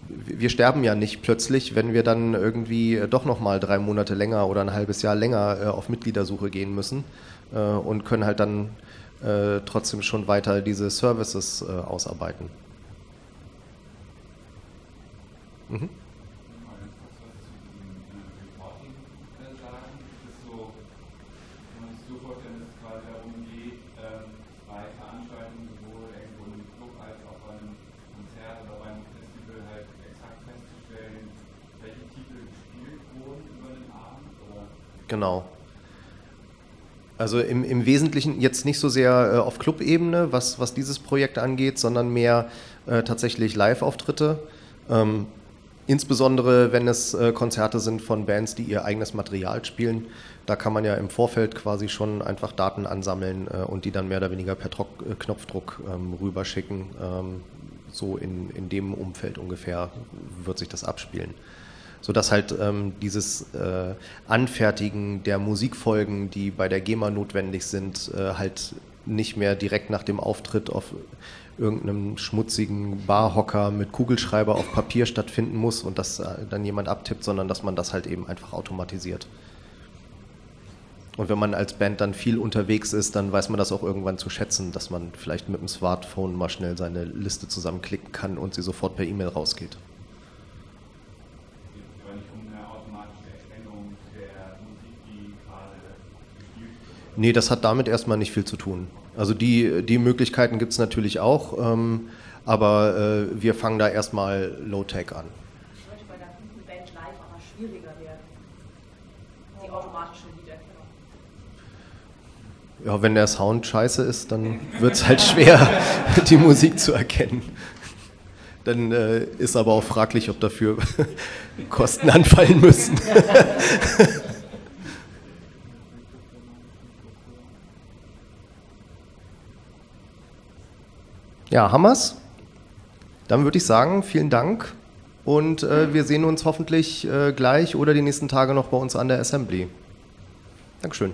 wir sterben ja nicht plötzlich, wenn wir dann irgendwie doch nochmal drei Monate länger oder ein halbes Jahr länger äh, auf Mitgliedersuche gehen müssen äh, und können halt dann Äh, trotzdem schon weiter diese Services äh, ausarbeiten. Mhm. Genau. Also im, im Wesentlichen jetzt nicht so sehr äh, auf Club-Ebene, was, was dieses Projekt angeht, sondern mehr äh, tatsächlich Live-Auftritte. Ähm, insbesondere, wenn es äh, Konzerte sind von Bands, die ihr eigenes Material spielen. Da kann man ja im Vorfeld quasi schon einfach Daten ansammeln äh, und die dann mehr oder weniger per Tro- äh, Knopfdruck ähm, rüberschicken. Ähm, so in, in dem Umfeld ungefähr wird sich das abspielen. Sodass halt ähm, dieses äh, Anfertigen der Musikfolgen, die bei der GEMA notwendig sind, äh, halt nicht mehr direkt nach dem Auftritt auf irgendeinem schmutzigen Barhocker mit Kugelschreiber auf Papier stattfinden muss und das äh, dann jemand abtippt, sondern dass man das halt eben einfach automatisiert. Und wenn man als Band dann viel unterwegs ist, dann weiß man das auch irgendwann zu schätzen, dass man vielleicht mit dem Smartphone mal schnell seine Liste zusammenklicken kann und sie sofort per E-Mail rausgeht. Nee, das hat damit erstmal nicht viel zu tun. Also die, die Möglichkeiten gibt es natürlich auch, ähm, aber äh, wir fangen da erstmal Low-Tech an. Ich wollte bei der guten Band live aber schwieriger werden, die automatische Liederkennung. Ja, wenn der Sound scheiße ist, dann wird es halt schwer, die Musik zu erkennen. Dann äh, ist aber auch fraglich, ob dafür Kosten anfallen müssen. Ja, Hammers. Dann würde ich sagen, vielen Dank und äh, wir sehen uns hoffentlich äh, gleich oder die nächsten Tage noch bei uns an der Assembly. Dankeschön.